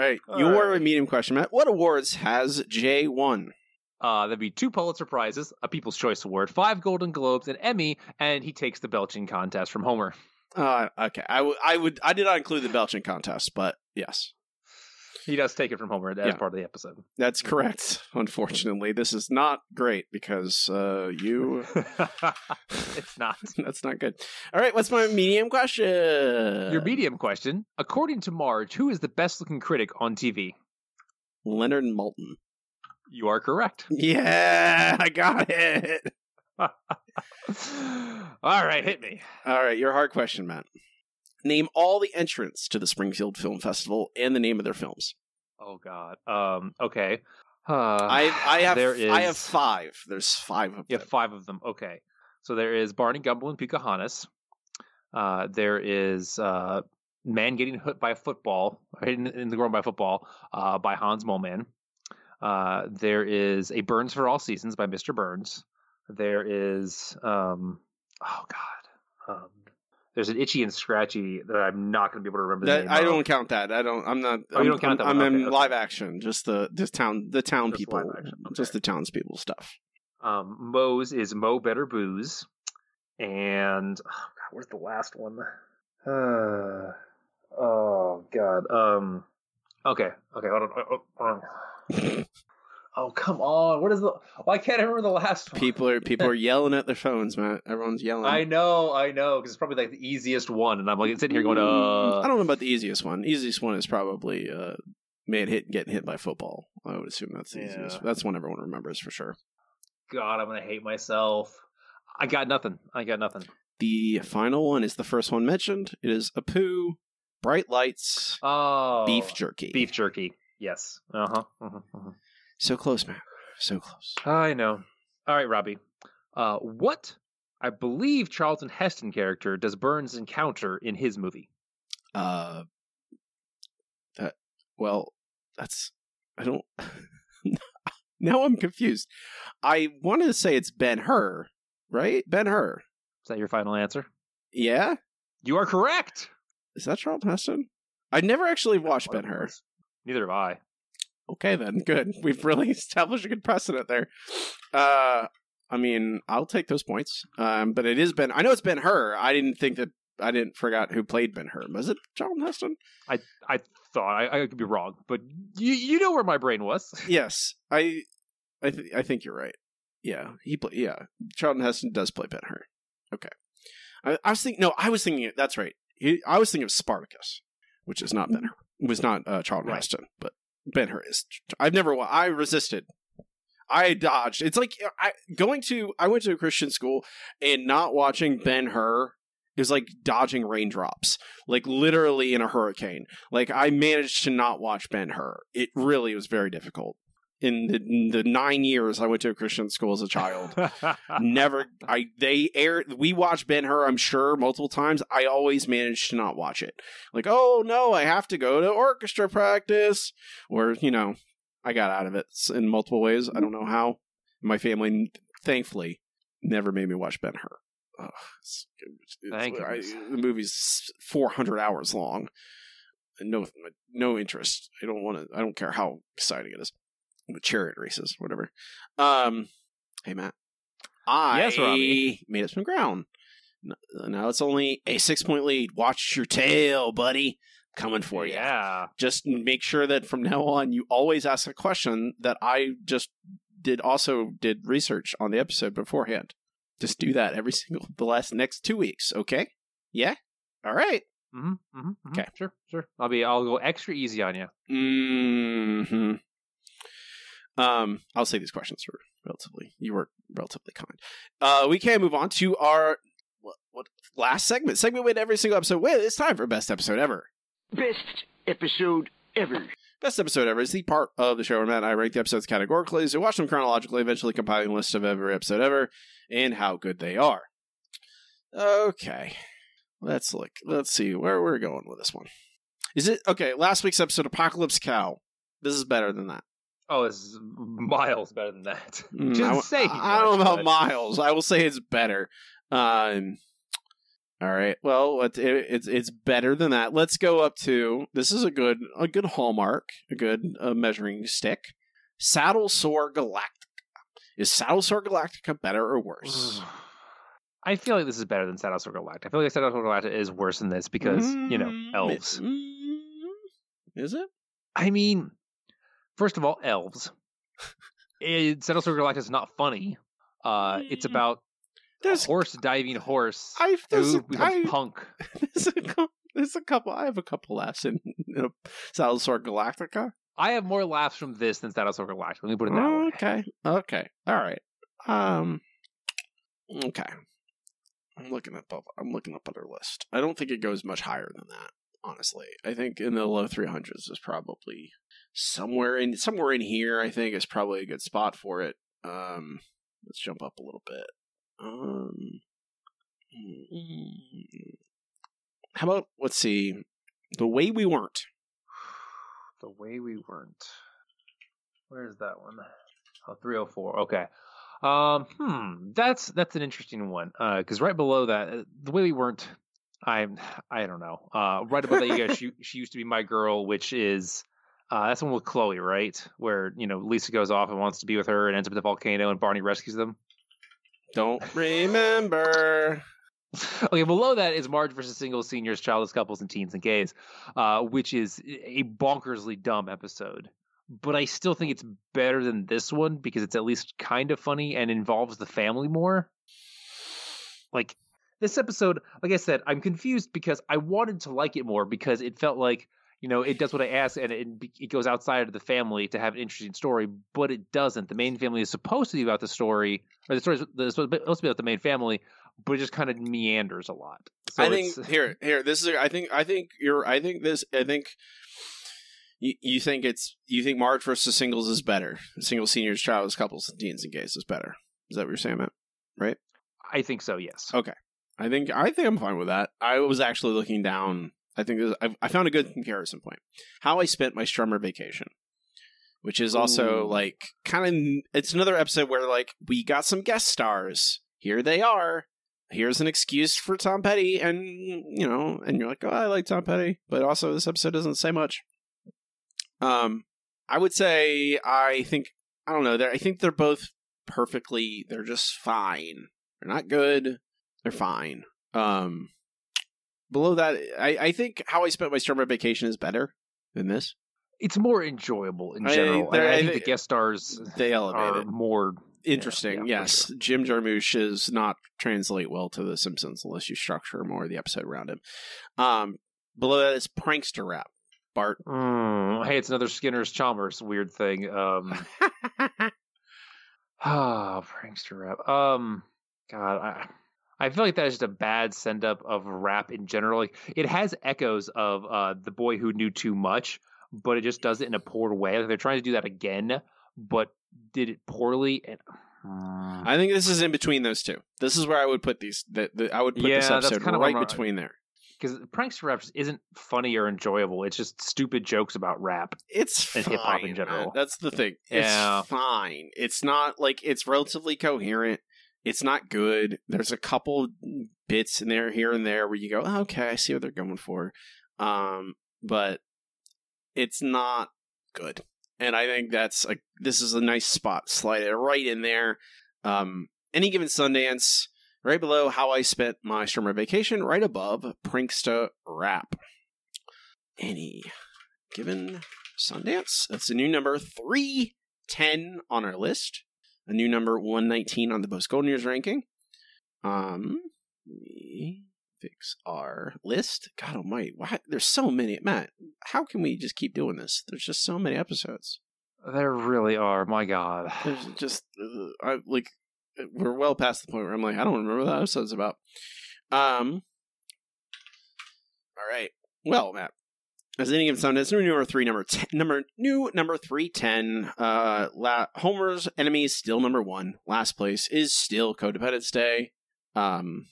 right. All your right. medium question, Matt. What awards has Jay won? Uh, that'd be two Pulitzer Prizes, a People's Choice Award, five Golden Globes, an Emmy, and he takes the belching contest from Homer. Uh, okay. I, w- I would. I did not include the belching contest, but yes. He does take it from Homer as yeah. part of the episode. That's correct. Unfortunately, this is not great because uh, you... It's not. That's not good. All right, what's my medium question? Your medium question. According to Marge, who is the best-looking critic on T V? Leonard Maltin. You are correct. Yeah, I got it. All right, hit me. All right, your hard question, Matt. Name all the entrants to the Springfield Film Festival and the name of their films. Oh, God. Um, okay. Uh, I, I, have, there is... I have five. There's five of you them. You have five of them. Okay. So there is Barney Gumble and Pocahontas. Uh, there is uh, Man Getting Hit by a Football, Hidden in the Ground by Football, uh, by Hans Moleman. Uh, there is A Burns for All Seasons by Mister Burns. There is, um, oh, God. Um, There's an Itchy and Scratchy that I'm not going to be able to remember. That, the name I of. don't count that. I don't. I'm not. Oh, I'm, you don't count I'm, that. One. I'm okay, in okay. live action. Just the the town. The town just people. Okay. Just the townspeople stuff. Um, Moe's is Moe Better Booze, and oh God, where's the last one? Uh, oh God. Um. Okay. Okay. Hold on. Hold on. Oh, come on. What is the... Why can't I remember the last one? People are people are yelling at their phones, Matt. Everyone's yelling. I know, I know, because it's probably like the easiest one. And I'm like sitting here going, uh... I don't know about the easiest one. The easiest one is probably uh, man hit getting hit by football. I would assume that's the yeah. easiest. That's one everyone remembers for sure. God, I'm going to hate myself. I got nothing. I got nothing. The final one is the first one mentioned. It is Apu, Bright Lights, oh, Beef Jerky. Beef Jerky, yes. Uh-huh, uh-huh, uh-huh. So close, man. So close. I know. All right, Robbie. Uh, what, I believe, Charlton Heston character does Burns encounter in his movie? Uh, that, well, that's... I don't... Now I'm confused. I wanted to say it's Ben-Hur, right? Ben-Hur. Is that your final answer? Yeah? You are correct! Is that Charlton Heston? I never actually watched Ben-Hur. Neither have I. Okay, then. Good. We've really established a good precedent there. Uh, I mean, I'll take those points. Um, but it is Ben... I know it's Ben-Hur. I didn't think that... I didn't forget who played Ben-Hur. Was it Charlton Heston? I I thought... I, I could be wrong, but you you know where my brain was. Yes. I I, th- I think you're right. Yeah. he play, Yeah. Charlton Heston does play Ben-Hur. Okay. I, I was thinking... No, I was thinking... That's right. He, I was thinking of Spartacus, which is not Ben-Hur. It was not uh, Charlton right. Heston, but... Ben-Hur is. I've never. I resisted. I dodged. It's like I going to. I went to a Christian school, and not watching Ben-Hur is like dodging raindrops, like literally in a hurricane. Like I managed to not watch Ben-Hur. It really was very difficult. In the, in the nine years I went to a Christian school as a child, never. I they aired. We watched Ben-Hur. I'm sure multiple times. I always managed to not watch it. Like, oh no, I have to go to orchestra practice, or you know, I got out of it in multiple ways. I don't know how. My family, thankfully, never made me watch Ben-Hur. Oh, it's, it's, Thank I, you. The movie's four hundred hours long. No, no interest. I don't want to. I don't care how exciting it is. Chariot races, whatever. Um, hey, Matt. I yes, Robbie. made up some ground. Now it's only a six-point lead. Watch your tail, buddy. Coming for you. Yeah. Just make sure that from now on, you always ask a question that I just did also did research on the episode beforehand. Just do that every single the last next two weeks, okay? Yeah? All right. Mm-hmm, mm-hmm, okay. Sure, sure. I'll be. I'll go extra easy on you. Mm-hmm. Um, I'll say these questions were relatively, you were relatively kind. Uh, we can move on to our what, what last segment, segment with every single episode. Wait, it's time for Best Episode Ever. Best Episode Ever. Best Episode Ever is the part of the show where Matt and I rank the episodes categorically, so watch them chronologically, eventually compiling a list of every episode ever and how good they are. Okay. Let's look. Let's see where we're going with this one. Is it, okay, last week's episode, Apocalypse Cow. This is better than that. Oh, it's miles better than that. Just I, say I, I don't know about miles. I will say it's better. Um, all right. Well, it, it, it's it's better than that. Let's go up to this is a good a good hallmark, a good uh, measuring stick. Saddle Sore Galactica. Is Saddle Sore Galactica better or worse? I feel like this is better than Saddle Sore Galactica. I feel like Saddle Sore Galactica is worse than this because mm, you know elves. It, is it? I mean. First of all, elves. Saddle Sore Galactica is not funny. Uh, it's about there's, a horse diving horse I've, who becomes I, punk. There's a, there's a couple. I have a couple laughs in, in Saddle Sore Galactica. I have more laughs from this than Saddle Sore Galactica. Let me put it that oh, way. Okay. Okay. All right. Um. Okay. I'm looking up. I'm looking up other list. I don't think it goes much higher than that. Honestly, I think in the low three hundreds is probably somewhere in somewhere in here. I think is probably a good spot for it. Um, let's jump up a little bit. Um, how about let's see, The Way We Weren't. The Way We Weren't. Where's that one? Oh, three oh four. Okay. Um, hmm. That's that's an interesting one. Uh, because right below that, The Way We Weren't. I'm, I don't know. Uh, right about that, you guys, she, she used to be my girl, which is, uh, that's one with Chloe, right? Where, you know, Lisa goes off and wants to be with her and ends up at the volcano and Barney rescues them. Don't remember. Okay, below that is Marge versus Singles, Seniors, Childless Couples, and Teens and Gays, uh, which is a bonkersly dumb episode. But I still think it's better than this one because it's at least kind of funny and involves the family more. Like, this episode, like I said, I'm confused because I wanted to like it more because it felt like, you know, it does what I asked and it, it goes outside of the family to have an interesting story, but it doesn't. The main family is supposed to be about the story, or the story is supposed to be about the main family, but it just kind of meanders a lot. So I think here, here, this is. I think, I think you're. I think this. I think you, you think it's. You think March versus Singles is better. Singles, Seniors, Childless Couples, and Teens and Gays is better. Is that what you're saying, Matt? Right? I think so. Yes. Okay. I think I think I'm fine with that. I was actually looking down. I think was, I, I found a good comparison point. How I Spent My Strummer Vacation, which is also Ooh. like kind of it's another episode where like we got some guest stars. Here they are. Here's an excuse for Tom Petty, and you know, and you're like, oh, I like Tom Petty, but also this episode doesn't say much. Um, I would say I think I don't know. I think they're both perfectly. They're just fine. They're not good. They're fine. Um, below that, I, I think How I Spent My Summer Vacation is better than this. It's more enjoyable in general. I, I, I think I, the guest stars they elevated are more interesting. Yeah, yeah, yes, sure. Jim Jarmusch does not translate well to The Simpsons unless you structure more of the episode around him. Um, below that is Prankster Rap. Bart. Mm, hey, it's another Skinner's Chalmers weird thing. Um, oh, Prankster Rap. Um, God, I. I feel like that is just a bad send-up of rap in general. Like, it has echoes of uh, The Boy Who Knew Too Much, but it just does it in a poor way. Like, they're trying to do that again, but did it poorly. And I think this is in between those two. This is where I would put these. The, the, I would put yeah, this episode right between there. Because Prankster Rap isn't funny or enjoyable. It's just stupid jokes about rap. It's and hip-hop in general. Man. That's the thing. Yeah. It's fine. It's not like it's relatively coherent. It's not good. There's a couple bits in there, here and there, where you go, oh, okay, I see what they're going for. Um, but it's not good. And I think that's a, this is a nice spot. Slide it right in there. Um, Any Given Sundance, right below How I Spent My Summer Vacation, right above Pranksta Rap. Any Given Sundance. That's the new number three ten on our list. A new number one nineteen on the Post Golden Years ranking. Um, we fix our list. God almighty. Why, there's so many. Matt, how can we just keep doing this? There's just so many episodes. There really are. My God. There's just, uh, I, like, we're well past the point where I'm like, I don't remember what that episode's about. Um, all right. Well, Matt. As Any Given Sundance, new number three, number ten, number new number three ten. Uh, La- Homer's Enemy is still number one. Last place is still Codependence Day. Um,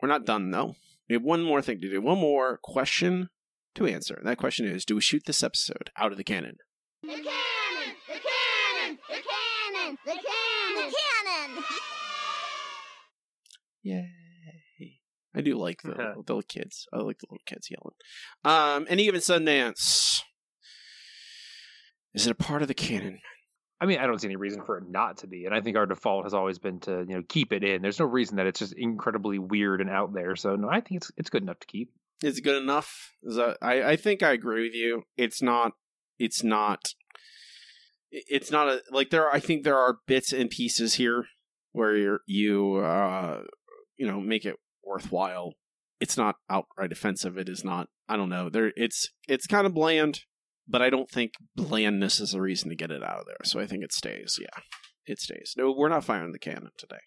we're not done though. We have one more thing to do. One more question to answer. And that question is: do we shoot this episode out of the cannon? The cannon! The cannon! The cannon! The cannon! The cannon! Yay! I do like the, uh-huh. the little kids. I like the little kids yelling. Um, Any Given Sundance. Is it a part of the canon? I mean, I don't see any reason for it not to be. And I think our default has always been to, you know, keep it in. There's no reason that it's just incredibly weird and out there. So, no, I think it's it's good enough to keep. It's good enough. Is that, I, I think I agree with you. It's not, it's not, it's not a, like there are, I think there are bits and pieces here where you're, you, uh, you know, make it worthwhile. It's not outright offensive. It is not. I don't know. There, it's it's kind of bland, but I don't think blandness is a reason to get it out of there. So I think it stays. Yeah, it stays. No, we're not firing the cannon today.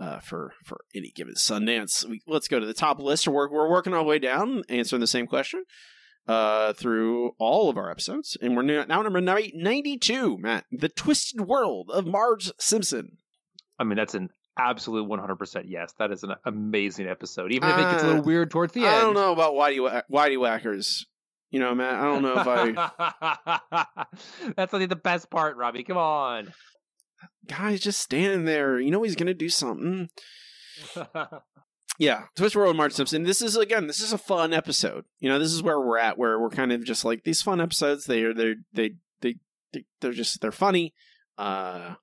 Uh, for for Any Given Sundance, we, let's go to the top list. We're we're working our way down, answering the same question uh, through all of our episodes, and we're now number ninety-two. Matt, The Twisted World of Marge Simpson. I mean, that's an absolute one hundred percent yes. That is an amazing episode, even if it gets a little weird towards the end. I don't know about Whitey, Whitey Whackers. You know, man, I don't know if I... That's only the best part, Robbie. Come on. Guy's just standing there. You know he's going to do something. Yeah. Twist World of Marge Simpson. This is, again, this is a fun episode. You know, this is where we're at, where we're kind of just like, these fun episodes, they are, they're, they, they, they, they're just, they're funny. Uh,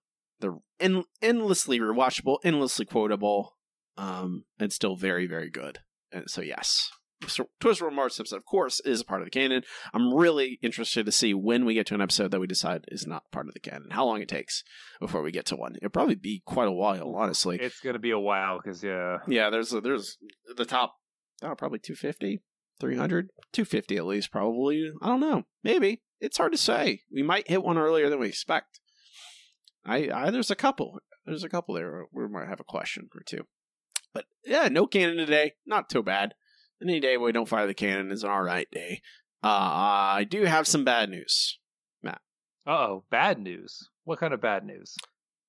they're en- endlessly rewatchable, endlessly quotable, um, and still very, very good. And so, yes. So, Twist World of Marge Simpson, of course, is a part of the canon. I'm really interested to see when we get to an episode that we decide is not part of the canon, how long it takes before we get to one. It'll probably be quite a while, honestly. It's going to be a while, because, yeah. Yeah, there's a, there's the top, oh, probably two fifty, three hundred, two fifty at least, probably. I don't know. Maybe. It's hard to say. We might hit one earlier than we expect. I, I There's a couple. There's a couple there. We might have a question or two. But, yeah, no canon today. Not too bad. Any day we don't fire the cannon is an all right day. Uh, I do have some bad news, Matt. Uh-oh, bad news? What kind of bad news?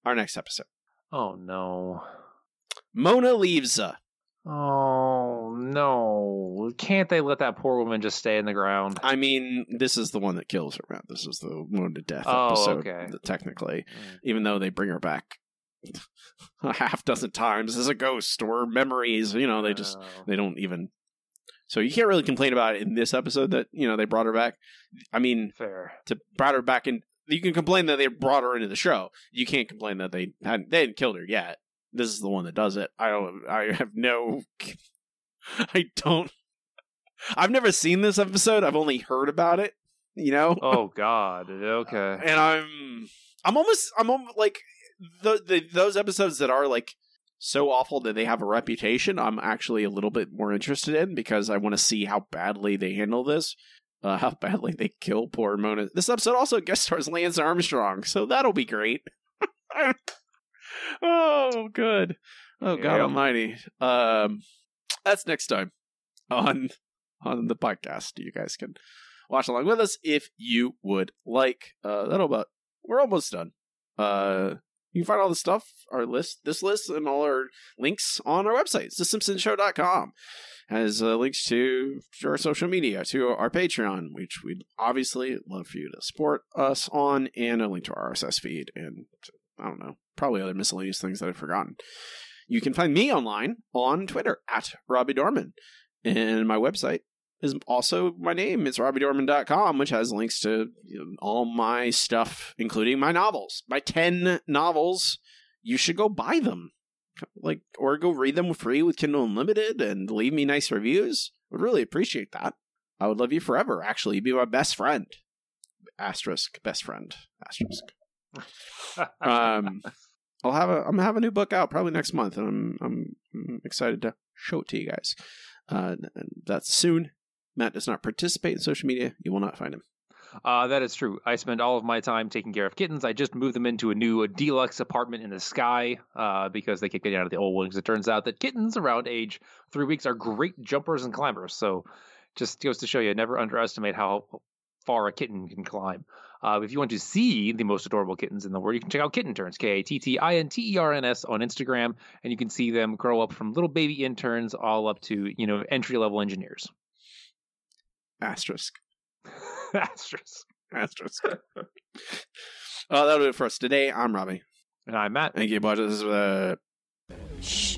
Our next episode. Oh, no. Mona leaves. Oh, no. Can't they let that poor woman just stay in the ground? I mean, this is the one that kills her, Matt. This is the one to death oh, episode, okay. technically, mm. even though they bring her back a half dozen times as a ghost or memories. You know, they just, oh. they don't even... So you can't really complain about it in this episode that, you know, they brought her back. I mean, fair to brought her back in. You can complain that they brought her into the show. You can't complain that they hadn't, they hadn't killed her yet. This is the one that does it. I don't, I have no, I don't, I've never seen this episode. I've only heard about it, you know? Oh God. Okay. And I'm, I'm almost, I'm almost like the, the, those episodes that are like, so awful that they have a reputation, I'm actually a little bit more interested in because I want to see how badly they handle this, uh, how badly they kill poor Mona. This episode also guest stars Lance Armstrong, so that'll be great. Oh, good. Oh, God yeah. almighty. Um, that's next time on on the podcast. You guys can watch along with us if you would like. Uh, that'll about, we're almost done. Uh... You can find all the stuff, our list, this list, and all our links on our website. It's the simpson show dot com. It has uh, links to, to our social media, to our Patreon, which we'd obviously love for you to support us on, and a link to our R S S feed, and I don't know, probably other miscellaneous things that I've forgotten. You can find me online on Twitter, at Robbie Dorman, and my website is also my name. It's robbie dorman dot com, which has links to, you know, all my stuff, including my novels. My ten novels. You should go buy them, like, or go read them free with Kindle Unlimited and leave me nice reviews. I would really appreciate that. I would love you forever, actually. You'd be my best friend. Asterisk, best friend. Asterisk. um, I'll have a, I'm have a new book out probably next month, and I'm, I'm, I'm excited to show it to you guys. Uh, that's soon. Matt does not participate in social media. You will not find him. Uh, that is true. I spend all of my time taking care of kittens. I just moved them into a new a deluxe apartment in the sky uh, because they kept getting out of the old ones. It turns out that kittens around age three weeks are great jumpers and climbers. So just goes to show you, never underestimate how far a kitten can climb. Uh, if you want to see the most adorable kittens in the world, you can check out Kitten Turns, K A T T I N T E R N S on Instagram. And you can see them grow up from little baby interns all up to, you know, entry-level engineers. Asterisk. Asterisk. Asterisk. uh, that'll do it for us today. I'm Robbie. And I'm Matt. Thank you, buddy. This is, uh... Shh.